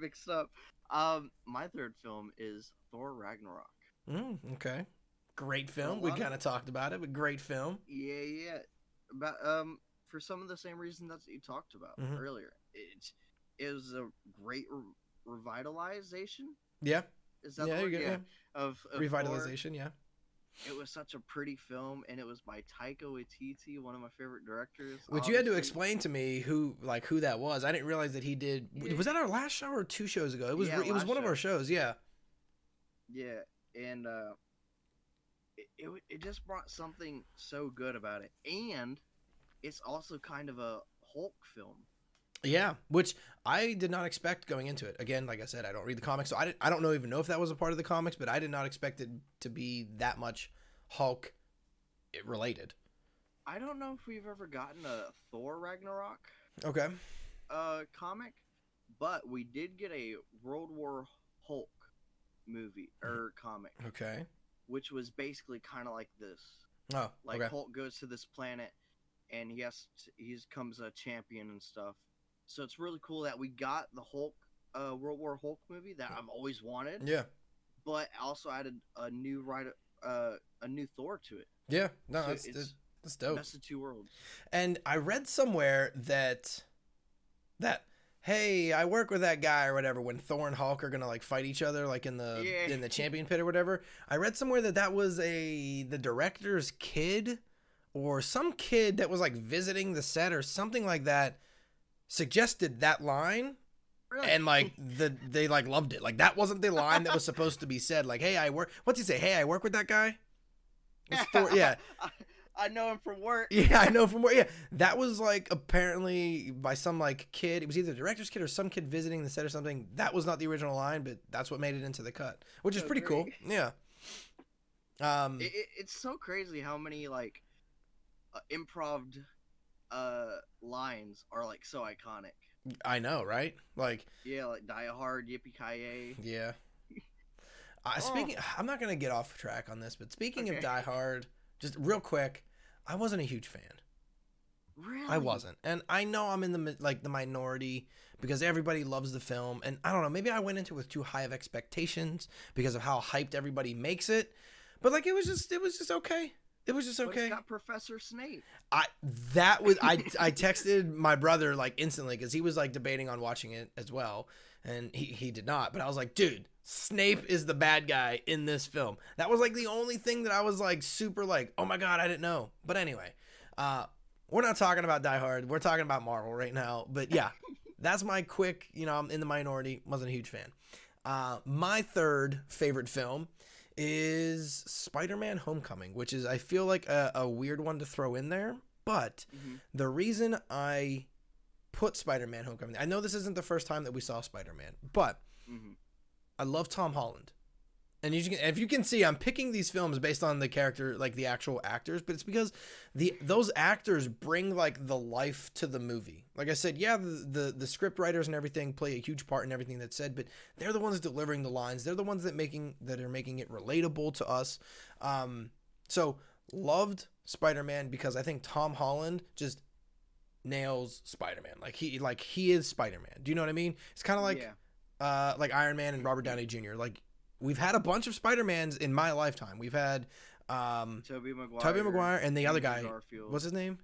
mixed up. My third film is Thor Ragnarok. Okay. Great film. We kind of talked about it, but great film. Yeah, yeah. But for some of the same reason that you talked about earlier. It was a great revitalization. Yeah. Is that the word? Yeah. Of revitalization, Thor. Yeah. It was such a pretty film, and it was by Taika Waititi, one of my favorite directors. Which you had to explain to me who that was. I didn't realize that he did. Yeah. Was that our last show or 2 shows ago? It was. Yeah, it was one of our shows. Yeah. Yeah, and it just brought something so good about it, and it's also kind of a Hulk film. Yeah, which I did not expect going into it. Again, like I said, I don't read the comics, so I don't even know if that was a part of the comics, but I did not expect it to be that much Hulk related. I don't know if we've ever gotten a Thor Ragnarok comic, but we did get a World War Hulk movie or comic. Okay. Which was basically kind of like this. Oh, like Hulk goes to this planet and he becomes a champion and stuff. So it's really cool that we got the Hulk, World War Hulk movie that I've always wanted. Yeah. But also added a new Thor to it. Yeah. No, so that's dope. That's the two worlds. And I read somewhere that hey, I work with that guy or whatever when Thor and Hulk are going to like fight each other like in the champion pit or whatever. I read somewhere that was the director's kid or some kid that was like visiting the set or something like that. Suggested that line, really? And like they like loved it. Like that wasn't the line that was supposed to be said. Like, hey, I work. What's he say? Hey, I work with that guy. Yeah, I know him from work. Yeah, I know him from work. Yeah, that was like apparently by some like kid. It was either the director's kid or some kid visiting the set or something. That was not the original line, but that's what made it into the cut, which is pretty cool. Yeah. It's so crazy how many like improv. Lines are like so iconic. I know, right? Like yeah, like Die Hard, Yippee-ki-yay. Yeah. Speaking, I'm not gonna get off track on this, but speaking of Die Hard, just real quick, I wasn't a huge fan. Really? I wasn't, and I know I'm in the minority because everybody loves the film, and I don't know, maybe I went into it with too high of expectations because of how hyped everybody makes it, but like it was just okay. It was just okay. But it got Professor Snape. I texted my brother like instantly because he was like debating on watching it as well, and he did not. But I was like, dude, Snape is the bad guy in this film. That was like the only thing that I was like super like, oh my god, I didn't know. But anyway, we're not talking about Die Hard. We're talking about Marvel right now. But yeah, that's my quick. You know, I'm in the minority. Wasn't a huge fan. My third favorite film is Spider-Man Homecoming, which is I feel like a weird one to throw in there, but the reason I put Spider-Man Homecoming, I know this isn't the first time that we saw Spider-Man, but I love Tom Holland, and if you can see, I'm picking these films based on the character, like the actual actors, but it's because those actors bring like the life to the movie. Like I said, yeah, the script writers and everything play a huge part in everything that's said, but they're the ones delivering the lines. They're the ones that are making it relatable to us. So loved Spider-Man because I think Tom Holland just nails Spider-Man. Like he is Spider-Man. Do you know what I mean? It's kind of like like Iron Man and Robert Downey Jr. Like we've had a bunch of Spider-Mans in my lifetime. We've had Tobey Maguire and the other guy. Garfield. What's his name?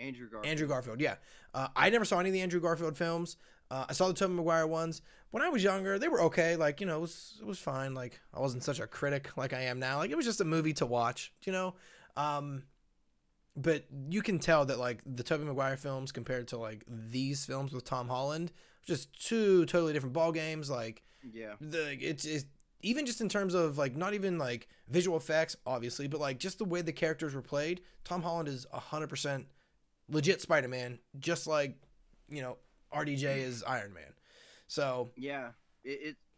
Andrew Garfield. Yeah. I never saw any of the Andrew Garfield films. I saw the Tobey Maguire ones. When I was younger, they were okay. Like, you know, it was fine. Like, I wasn't such a critic like I am now. Like, it was just a movie to watch, you know? But you can tell that, like, the Tobey Maguire films compared to, like, these films with Tom Holland, just two totally different ball games. Like, yeah, it's even just in terms of, like, not even, like, visual effects, obviously, but, like, just the way the characters were played, Tom Holland is 100% legit Spider-Man, just like, you know, RDJ is Iron Man. So yeah,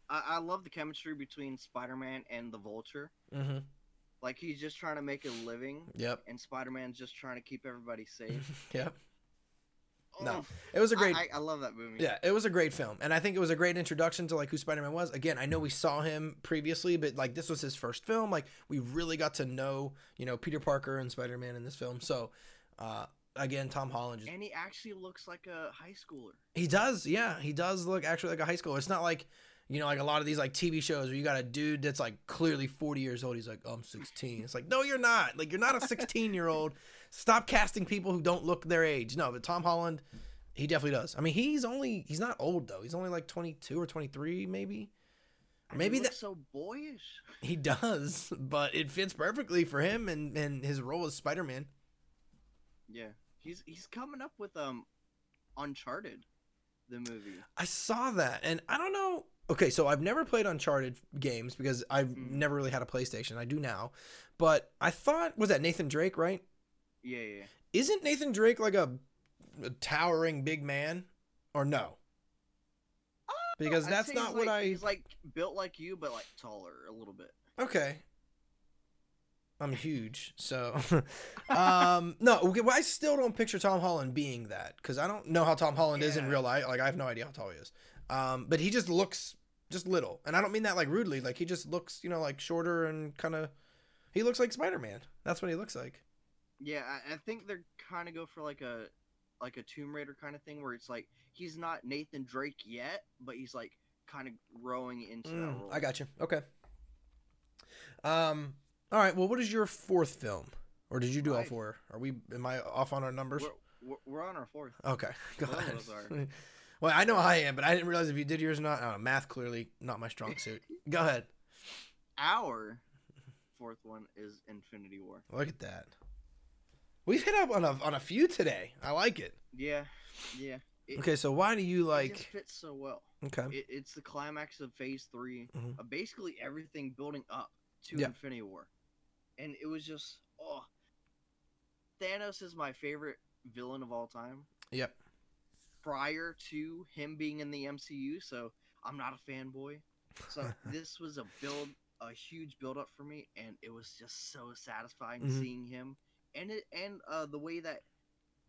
I love the chemistry between Spider-Man and the Vulture. Mm-hmm. Like, he's just trying to make a living. Yep. And Spider-Man's just trying to keep everybody safe. Yep. Oh, no, it was a great. I love that movie. Yeah, it was a great film, and I think it was a great introduction to, like, who Spider-Man was. Again, I know we saw him previously, but, like, this was his first film. Like, we really got to know, you know, Peter Parker and Spider-Man in this film. So, again, Tom Holland. And he actually looks like a high schooler. He does, yeah. He does look actually like a high schooler. It's not like, you know, like a lot of these, like, TV shows where you got a dude that's, like, clearly 40 years old. He's like, oh, I'm 16. It's like, no, you're not. Like, you're not a 16-year-old. Stop casting people who don't look their age. No, but Tom Holland, he definitely does. I mean, he's not old, though. He's only, like, 22 or 23, maybe. Maybe he looks so boyish. He does, but it fits perfectly for him and his role as Spider-Man. Yeah, he's coming up with Uncharted, the movie. I saw that, and I don't know. Okay, so I've never played Uncharted games because I've never really had a PlayStation. I do now, but I thought, was that Nathan Drake, right? Yeah. Isn't Nathan Drake like a towering big man, or no? Because that's not what I. He's like built like you, but like taller a little bit. Okay. I'm huge, so no. Well, I still don't picture Tom Holland being that because I don't know how Tom Holland is in real life. Like, I have no idea how tall he is. But he just looks just little, and I don't mean that like rudely. Like, he just looks, you know, like shorter and kind of. He looks like Spider-Man. That's what he looks like. Yeah, I think they're kind of go for like a Tomb Raider kind of thing where it's like he's not Nathan Drake yet, but he's like kind of growing into that role. I got you. Okay. All right, well, what is your fourth film? Or did you do all four? Am I off on our numbers? We're on our fourth. Okay. God. Well, I know I am, but I didn't realize if you did yours or not. I don't know, math, clearly not my strong suit. Go ahead. Our fourth one is Infinity War. Look at that. We've hit up on a few today. I like it. Yeah. Okay, so why do you like... It just fits so well. Okay. It's the climax of Phase 3. Mm-hmm. Basically everything building up to Infinity War. And it was just, Thanos is my favorite villain of all time. Yep. Prior to him being in the MCU, so I'm not a fanboy. So this was a huge build up for me, and it was just so satisfying seeing him and the way that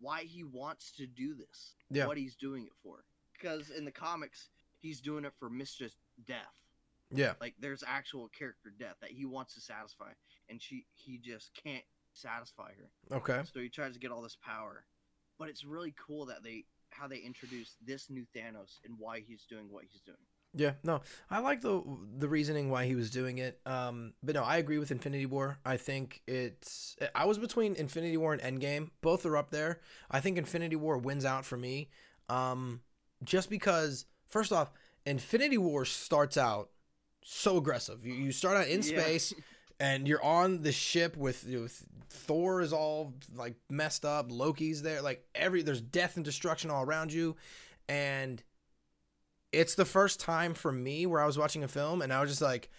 why he wants to do this, what he's doing it for. Because in the comics, he's doing it for Mistress Death. Yeah. Like, there's actual character death that he wants to satisfy, and he just can't satisfy her. Okay. So he tries to get all this power. But it's really cool that how they introduce this new Thanos and why he's doing what he's doing. Yeah, no. I like the reasoning why he was doing it. But no, I agree with Infinity War. I think I was between Infinity War and Endgame. Both are up there. I think Infinity War wins out for me. Just because, first off, Infinity War starts out so aggressive. You start out in space, and you're on the ship with Thor is all like messed up. Loki's there, like there's death and destruction all around you, and it's the first time for me where I was watching a film and I was just like,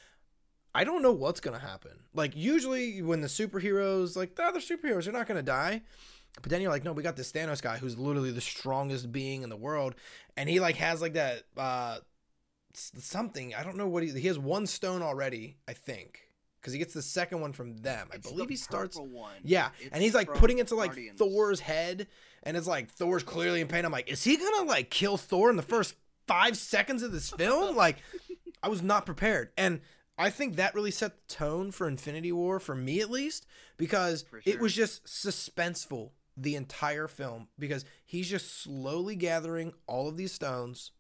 I don't know what's gonna happen. Like, usually when the superheroes, like the other superheroes, they're not gonna die. But then you're like, no, we got this Thanos guy who's literally the strongest being in the world, and he like has like that. Something, I don't know what he has one stone already, I think, because he gets the second one from them. I believe he starts one. Yeah, it's, and he's like putting it to like Guardians. Thor's head, and it's like Thor's clearly in pain. I'm like, is he gonna like kill Thor in the first 5 seconds of this film? Like, I was not prepared, and I think that really set the tone for Infinity War for me, at least, because it was just suspenseful the entire film, because he's just slowly gathering all of these stones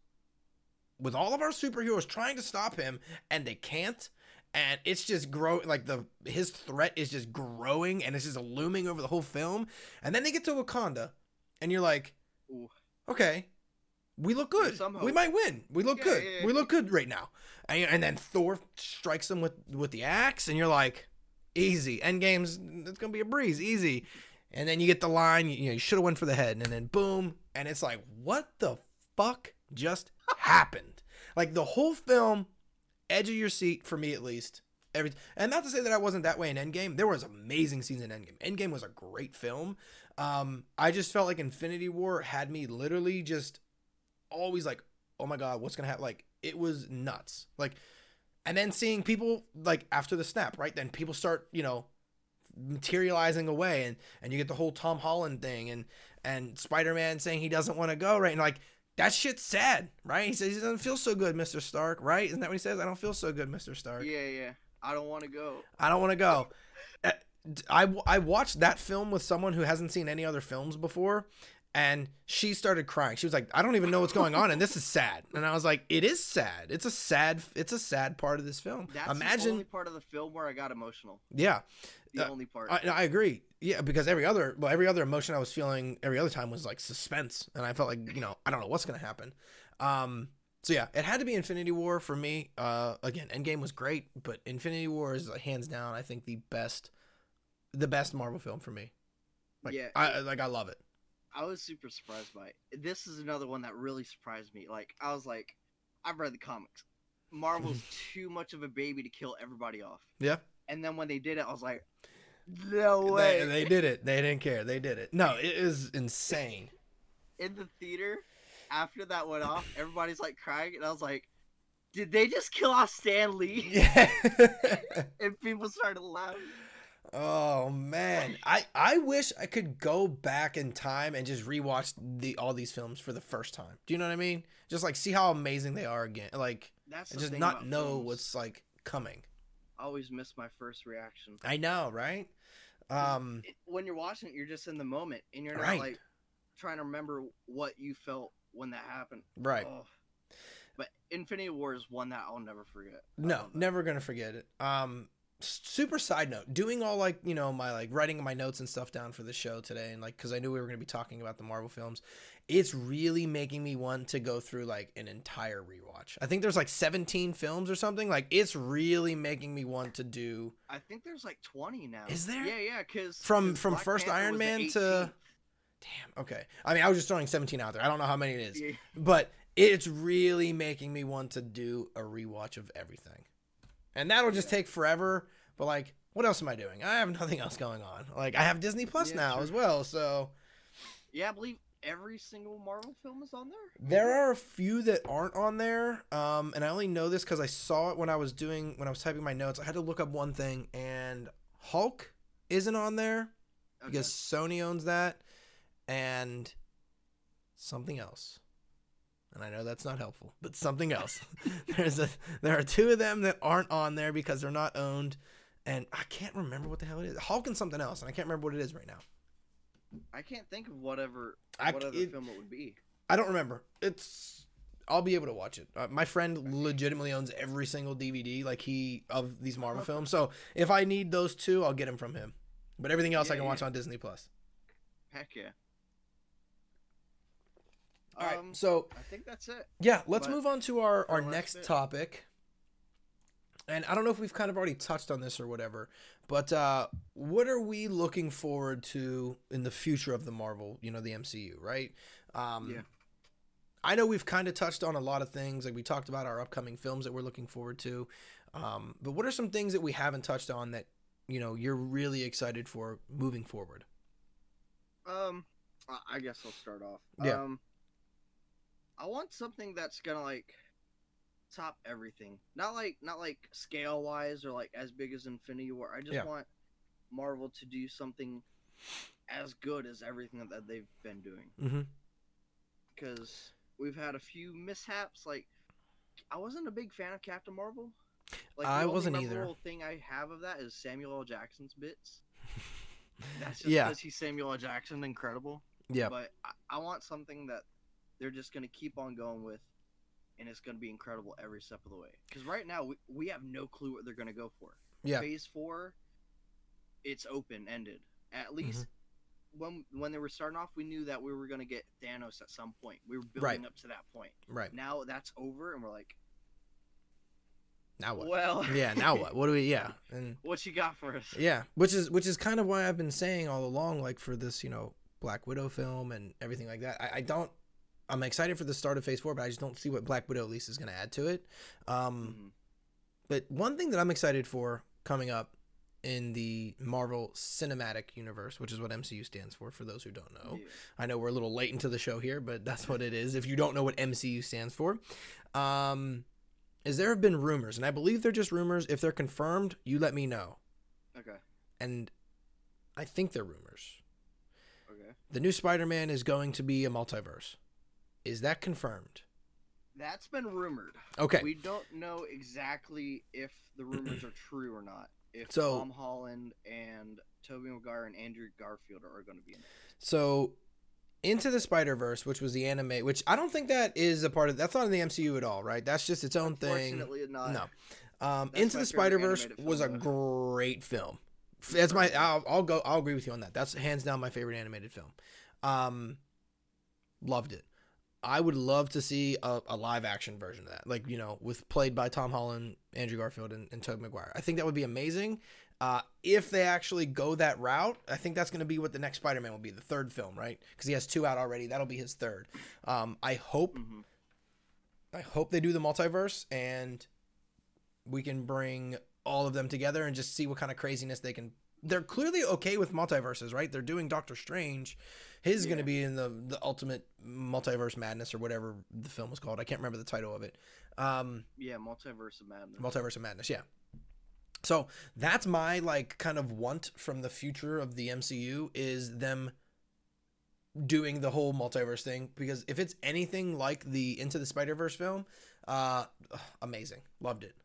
with all of our superheroes trying to stop him, and they can't, and it's just growing, like his threat is just growing, and it's just looming over the whole film, and then they get to Wakanda, and you're like, okay, we look good. We might win. We look good. Yeah. We look good right now. And then Thor strikes him with the axe, and you're like, easy. Endgame's, it's going to be a breeze. Easy. And then you get the line, you should have went for the head. And then boom. And it's like, what the fuck just happened? Like, the whole film, edge of your seat, for me at least. And not to say that I wasn't that way in Endgame. There was amazing scenes in Endgame. Endgame was a great film. I just felt like Infinity War had me literally just always like, oh my God, what's going to happen? Like, it was nuts. Like, and then seeing people, like, after the snap, right? Then people start, materializing away. And you get the whole Tom Holland thing. And Spider-Man saying he doesn't want to go, right? And, like, that shit's sad, right? He says he doesn't feel so good, Mr. Stark, right? Isn't that what he says? I don't feel so good, Mr. Stark. Yeah. I don't want to go. I don't want to go. I watched that film with someone who hasn't seen any other films before, and she started crying. She was like, I don't even know what's going on, and this is sad. And I was like, it is sad. It's a sad part of this film. That's the only part of the film where I got emotional. Yeah. The only part. I agree. Yeah, because every other emotion I was feeling every other time was like suspense, and I felt like, I don't know what's going to happen. So yeah, it had to be Infinity War for me. Again, Endgame was great, but Infinity War is hands down, I think, the best Marvel film for me. I love it. I was super surprised by it. This is another one that really surprised me. Like, I was like, I've read the comics. Marvel's too much of a baby to kill everybody off. Yeah. And then when they did it, I was like, no way. They did it. They didn't care. They did it. No, it is insane. In the theater. After that went off, everybody's like crying, and I was like, "Did they just kill off Stan Lee?" Yeah. And people started laughing. Oh man, I wish I could go back in time and just rewatch all these films for the first time. Do you know what I mean? Just like see how amazing they are again. Like, that's just not know films. What's like coming. I always miss my first reaction. I know, right? When you're watching it, you're just in the moment, and you're not like trying to remember what you felt when that happened. Right. Oh. But Infinity War is one that I'll never forget. No, never going to forget it. Super side note, doing all like, my like writing my notes and stuff down for the show today. And like, cause I knew we were going to be talking about the Marvel films. It's really making me want to go through like an entire rewatch. I think there's like 17 films or something. Like, it's really making me want to do. I think there's like 20 now. Is there? Yeah. Cause from Black first Panther Iron Man to. Damn. Okay. I mean, I was just throwing 17 out there. I don't know how many it is, but it's really making me want to do a rewatch of everything, and that'll just take forever. But like, what else am I doing? I have nothing else going on. Like, I have Disney Plus now as well. So yeah, I believe every single Marvel film is on there. There are a few that aren't on there. And I only know this cause I saw it when I was typing my notes, I had to look up one thing, and Hulk isn't on there because Sony owns that. And something else. And I know that's not helpful, but something else. There are two of them that aren't on there because they're not owned. And I can't remember what the hell it is. Hulk and something else. And I can't remember what it is right now. I can't think of whatever film it would be. I don't remember. I'll be able to watch it. My friend legitimately owns every single DVD of these Marvel films. So if I need those two, I'll get them from him. But everything else I can watch on Disney Plus. Heck yeah. All right, so I think that's it. Yeah, let's move on to our next topic. And I don't know if we've kind of already touched on this or whatever, but what are we looking forward to in the future of the Marvel, the MCU, right? Yeah. I know we've kind of touched on a lot of things. Like, we talked about our upcoming films that we're looking forward to. But what are some things that we haven't touched on that, you're really excited for moving forward? I guess I'll start off. Yeah. I want something that's gonna like top everything. Not like scale wise or like as big as Infinity War. I just want Marvel to do something as good as everything that they've been doing. Mm-hmm. Because we've had a few mishaps. Like, I wasn't a big fan of Captain Marvel. Like, I wasn't either. The whole thing I have of that is Samuel L. Jackson's bits. That's just because he's Samuel L. Jackson, incredible. Yeah. But I want something that they're just going to keep on going with, and it's going to be incredible every step of the way. Because right now, we have no clue what they're going to go for. Yeah. Phase 4, it's open-ended. At least when they were starting off, we knew that we were going to get Thanos at some point. We were building up to that point. Right. Now that's over, and we're like, now what? Well, yeah. Now what? What do we? Yeah. And what you got for us? Yeah. Which is kind of why I've been saying all along, like for this, you know, Black Widow film and everything like that. I'm excited for the start of Phase 4, but I just don't see what Black Widow at least is going to add to it. Mm-hmm. But one thing that I'm excited for coming up in the Marvel Cinematic Universe, which is what MCU stands for those who don't know. Yeah. I know we're a little late into the show here, but that's what it is. If you don't know what MCU stands for, is there have been rumors, and I believe they're just rumors. If they're confirmed, you let me know. Okay. And I think they're rumors. Okay. The new Spider-Man is going to be a multiverse. Is that confirmed? That's been rumored. Okay. We don't know exactly if the rumors are true or not. If Tom Holland and Tobey Maguire and Andrew Garfield are going to be in it. So, Into the Spider-Verse, which was the anime, which I don't think that is a part of. That's not in the MCU at all, right? That's just its own thing. Unfortunately, not. No. Into the Spider-Verse was a great film. That's my. I'll agree with you on that. That's hands down my favorite animated film. Loved it. I would love to see a live action version of that, like, you know, with played by Tom Holland, Andrew Garfield, and Tobey Maguire. I think that would be amazing. If they actually go that route, I think that's going to be what the next Spider-Man will be, the third film, right? Because he has 2 out already. That'll be his third. I hope they do the multiverse and we can bring all of them together and just see what kind of craziness they can. They're clearly okay with multiverses, right? They're doing Doctor Strange. His is going to be in the ultimate Multiverse Madness or whatever the film was called. I can't remember the title of it. Multiverse of Madness. Multiverse of Madness, yeah. So that's my, like, kind of want from the future of the MCU is them doing the whole multiverse thing. Because if it's anything like the Into the Spider-Verse film, amazing. Loved it.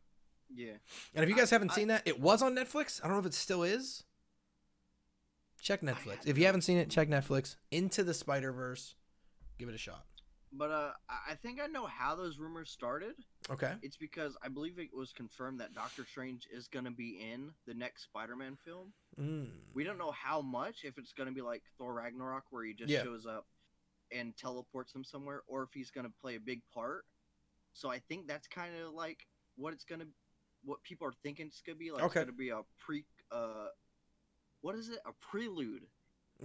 Yeah. And if you guys haven't seen that, it was on Netflix. I don't know if it still is. Check Netflix. If you haven't seen it, check Netflix. Into the Spider-Verse. Give it a shot. But I think I know how those rumors started. Okay. It's because I believe it was confirmed that Doctor Strange is going to be in the next Spider-Man film. Mm. We don't know how much, if it's going to be like Thor Ragnarok where he just shows up and teleports him somewhere, or if he's going to play a big part. So I think that's kind of like what it's going to, what people are thinking it's going to be. Like it's going to be a prelude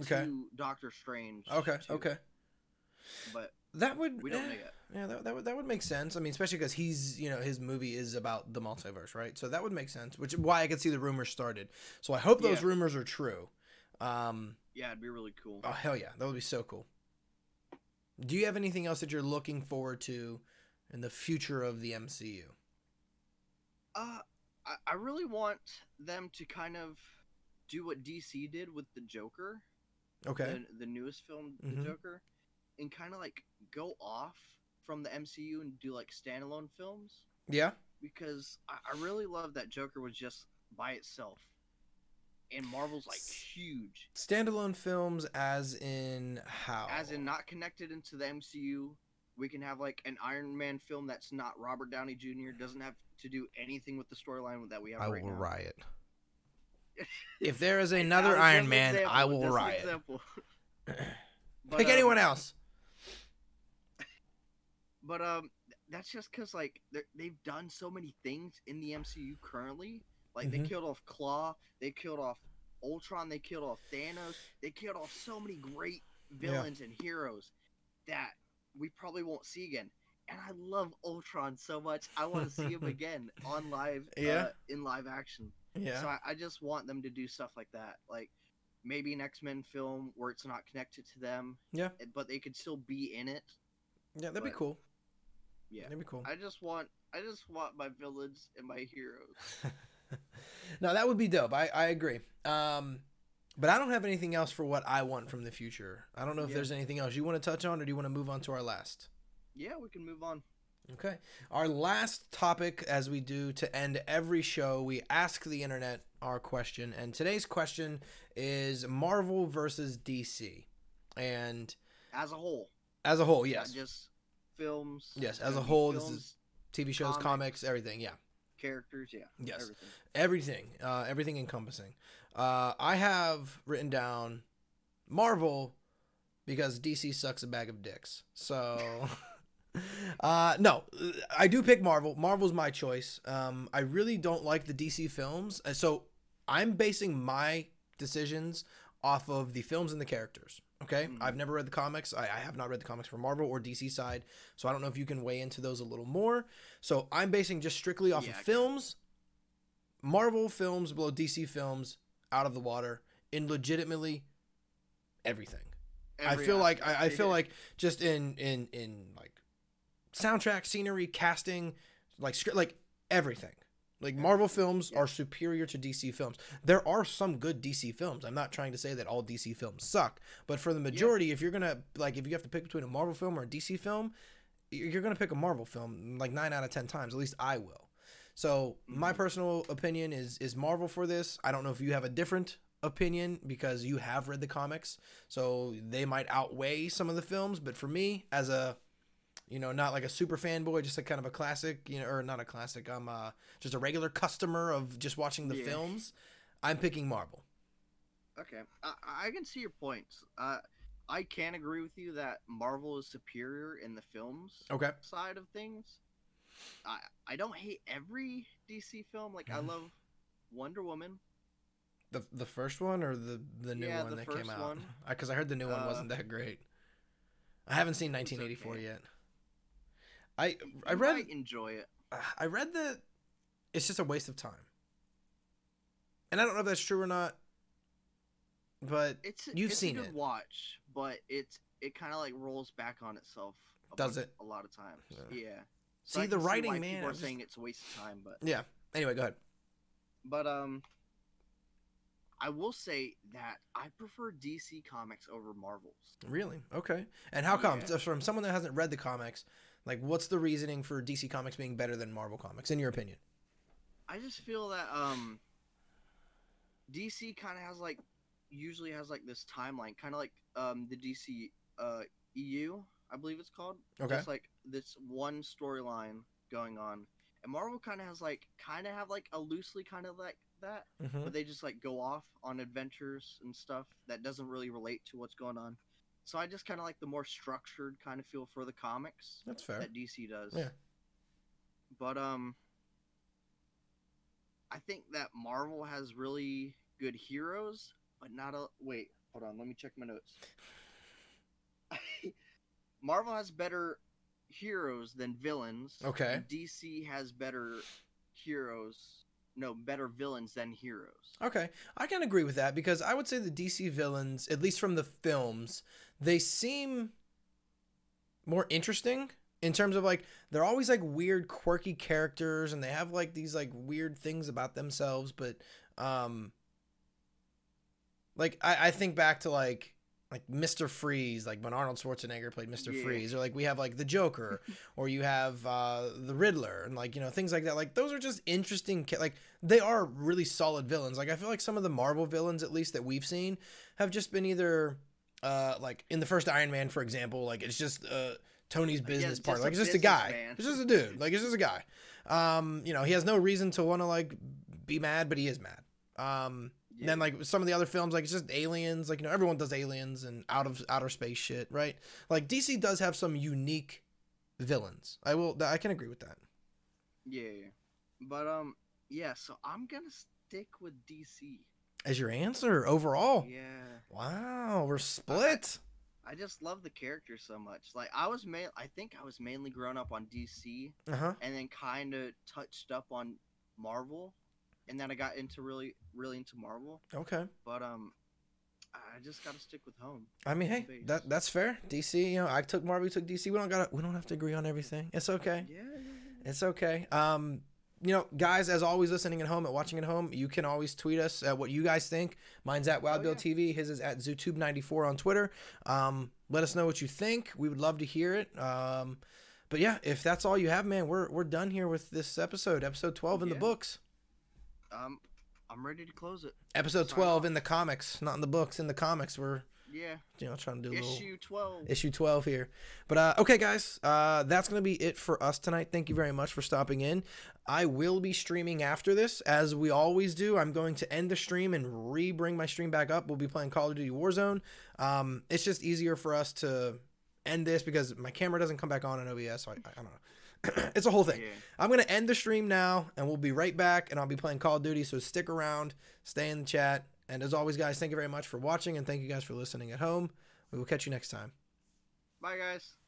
to Doctor Strange. Okay. But that would we don't know yet. Yeah, that would make sense. I mean, especially because he's, you know, his movie is about the multiverse, right? So that would make sense, which is why I could see the rumors started. So I hope those rumors are true. It'd be really cool. Oh hell yeah, that would be so cool. Do you have anything else that you're looking forward to in the future of the MCU? I really want them to kind of do what DC did with the Joker, the newest film, the Joker, and kind of like go off from the MCU and do like standalone films. Yeah, because I really love that Joker was just by itself, and Marvel's like huge standalone films. As in how? As in not connected into the MCU. We can have like an Iron Man film that's not Robert Downey Jr. Doesn't have to do anything with the storyline that we have right now. I will riot. If there is another Iron Man, I will riot. But, pick anyone else. But that's just because like they've done so many things in the MCU currently. Like they killed off Claw, they killed off Ultron, they killed off Thanos, they killed off so many great villains and heroes that we probably won't see again. And I love Ultron so much. I want to see him again on live, in live action. Yeah. So I just want them to do stuff like that. Like maybe an X-Men film where it's not connected to them. Yeah. But they could still be in it. Yeah, that'd be cool. Yeah. That'd be cool. I just want my villains and my heroes. No, that would be dope. I agree. But I don't have anything else for what I want from the future. I don't know if there's anything else you want to touch on, or do you want to move on to our last? Yeah, we can move on. Okay. Our last topic, as we do to end every show, we ask the internet our question. And today's question is Marvel versus DC. And as a whole. As a whole, yes. Not just films. Yes, as a whole. Films, this is TV shows, comics, everything, yeah. Characters, yeah. Yes. Everything encompassing. I have written down Marvel because DC sucks a bag of dicks. So, no, I do pick Marvel. Marvel's my choice. I really don't like the DC films. So I'm basing my decisions off of the films and the characters. Okay. Mm-hmm. I've never read the comics. I have not read the comics for Marvel or DC side. So I don't know if you can weigh into those a little more. So I'm basing just strictly off of films. Marvel films blow DC films out of the water in legitimately everything. I feel like just in like soundtrack, scenery, casting, like script, like everything. Like Marvel films are superior to DC films. There are some good DC films. I'm not trying to say that all DC films suck, but for the majority, if you're going to like, if you have to pick between a Marvel film or a DC film, you're going to pick a Marvel film like 9 out of 10 times. At least I will. So my personal opinion is Marvel for this. I don't know if you have a different opinion because you have read the comics, so they might outweigh some of the films. But for me, as a, you know, not like a super fanboy, just like kind of a classic, you know, or not a classic, I'm just a regular customer of just watching the films, I'm picking Marvel. Okay. I can see your points. I can agree with you that Marvel is superior in the films side of things. I don't hate every DC film. Like, I love Wonder Woman. The first one or the new one that came out? Because I heard the new one wasn't that great. I haven't seen 1984 yet. I enjoy it. I read that it's just a waste of time. And I don't know if that's true or not, but it's seen it. It's a good watch, but it kind of like rolls back on itself. A lot of times. Yeah. So see, the writing, man. People are saying it's a waste of time, but yeah. Anyway, go ahead. But I will say that I prefer DC comics over Marvel's. Really? Okay. And how come? So from someone that hasn't read the comics, like, what's the reasoning for DC comics being better than Marvel comics, in your opinion? I just feel that DC kind of has like, usually has like this timeline, kind of like the DC EU. I believe it's called. Okay. It's like this one storyline going on, and Marvel kind of has like, kind of have like a loosely kind of like that, but they just like go off on adventures and stuff that doesn't really relate to what's going on. So I just kind of like the more structured kind of feel for the comics. That's fair. That DC does. Yeah. But I think that Marvel has really good heroes, but not a. Wait, hold on. Let me check my notes. Marvel has better heroes than villains. Okay. DC has better heroes. No, better villains than heroes. Okay. I can agree with that because I would say the DC villains, at least from the films, they seem more interesting in terms of like, they're always like weird, quirky characters and they have like these like weird things about themselves. But like I think back to like Mr. Freeze, like when Arnold Schwarzenegger played Mr. Freeze, or like we have like the Joker, or you have the Riddler, and like, you know, things like that. Like those are just interesting, like they are really solid villains. Like I feel like some of the Marvel villains, at least that we've seen, have just been either like in the first Iron Man, for example, like it's just Tony's business partner, like it's just a guy, man. It's just a dude, like it's just a guy. You know, he has no reason to want to like be mad, but he is mad. Yeah. Then like some of the other films, like it's just aliens, like, you know, everyone does aliens and outer space shit, right? Like DC does have some unique villains. I can agree with that. Yeah. But so I'm going to stick with DC as your answer overall. Yeah. Wow, we're split. I just love the character so much. Like I think I was mainly grown up on DC and then kind of touched up on Marvel. And then I got into really, really into Marvel. Okay. But I just gotta stick with home. I mean, hey, that's fair. DC, you know, I took Marvel, you took DC. We don't have to agree on everything. It's okay. Yeah. It's okay. You know, guys, as always, listening at home and watching at home, you can always tweet us at what you guys think. Mine's at WildBillTV. His is at ZooTube94 on Twitter. Let us know what you think. We would love to hear it. But yeah, if that's all you have, man, we're done here with this episode. Episode 12 in the books. I'm ready to close it. Episode 12 in the comics, not in the books, in the comics. We're Yeah. You know, trying to do issue 12. Issue 12 here. But, okay, guys, that's going to be it for us tonight. Thank you very much for stopping in. I will be streaming after this, as we always do. I'm going to end the stream and re-bring my stream back up. We'll be playing Call of Duty Warzone. It's just easier for us to end this because my camera doesn't come back on OBS, so I don't know. It's a whole thing. Yeah. I'm going to end the stream now, and we'll be right back, and I'll be playing Call of Duty, so stick around, stay in the chat, and as always, guys, thank you very much for watching, and thank you guys for listening at home. We will catch you next time. Bye, guys.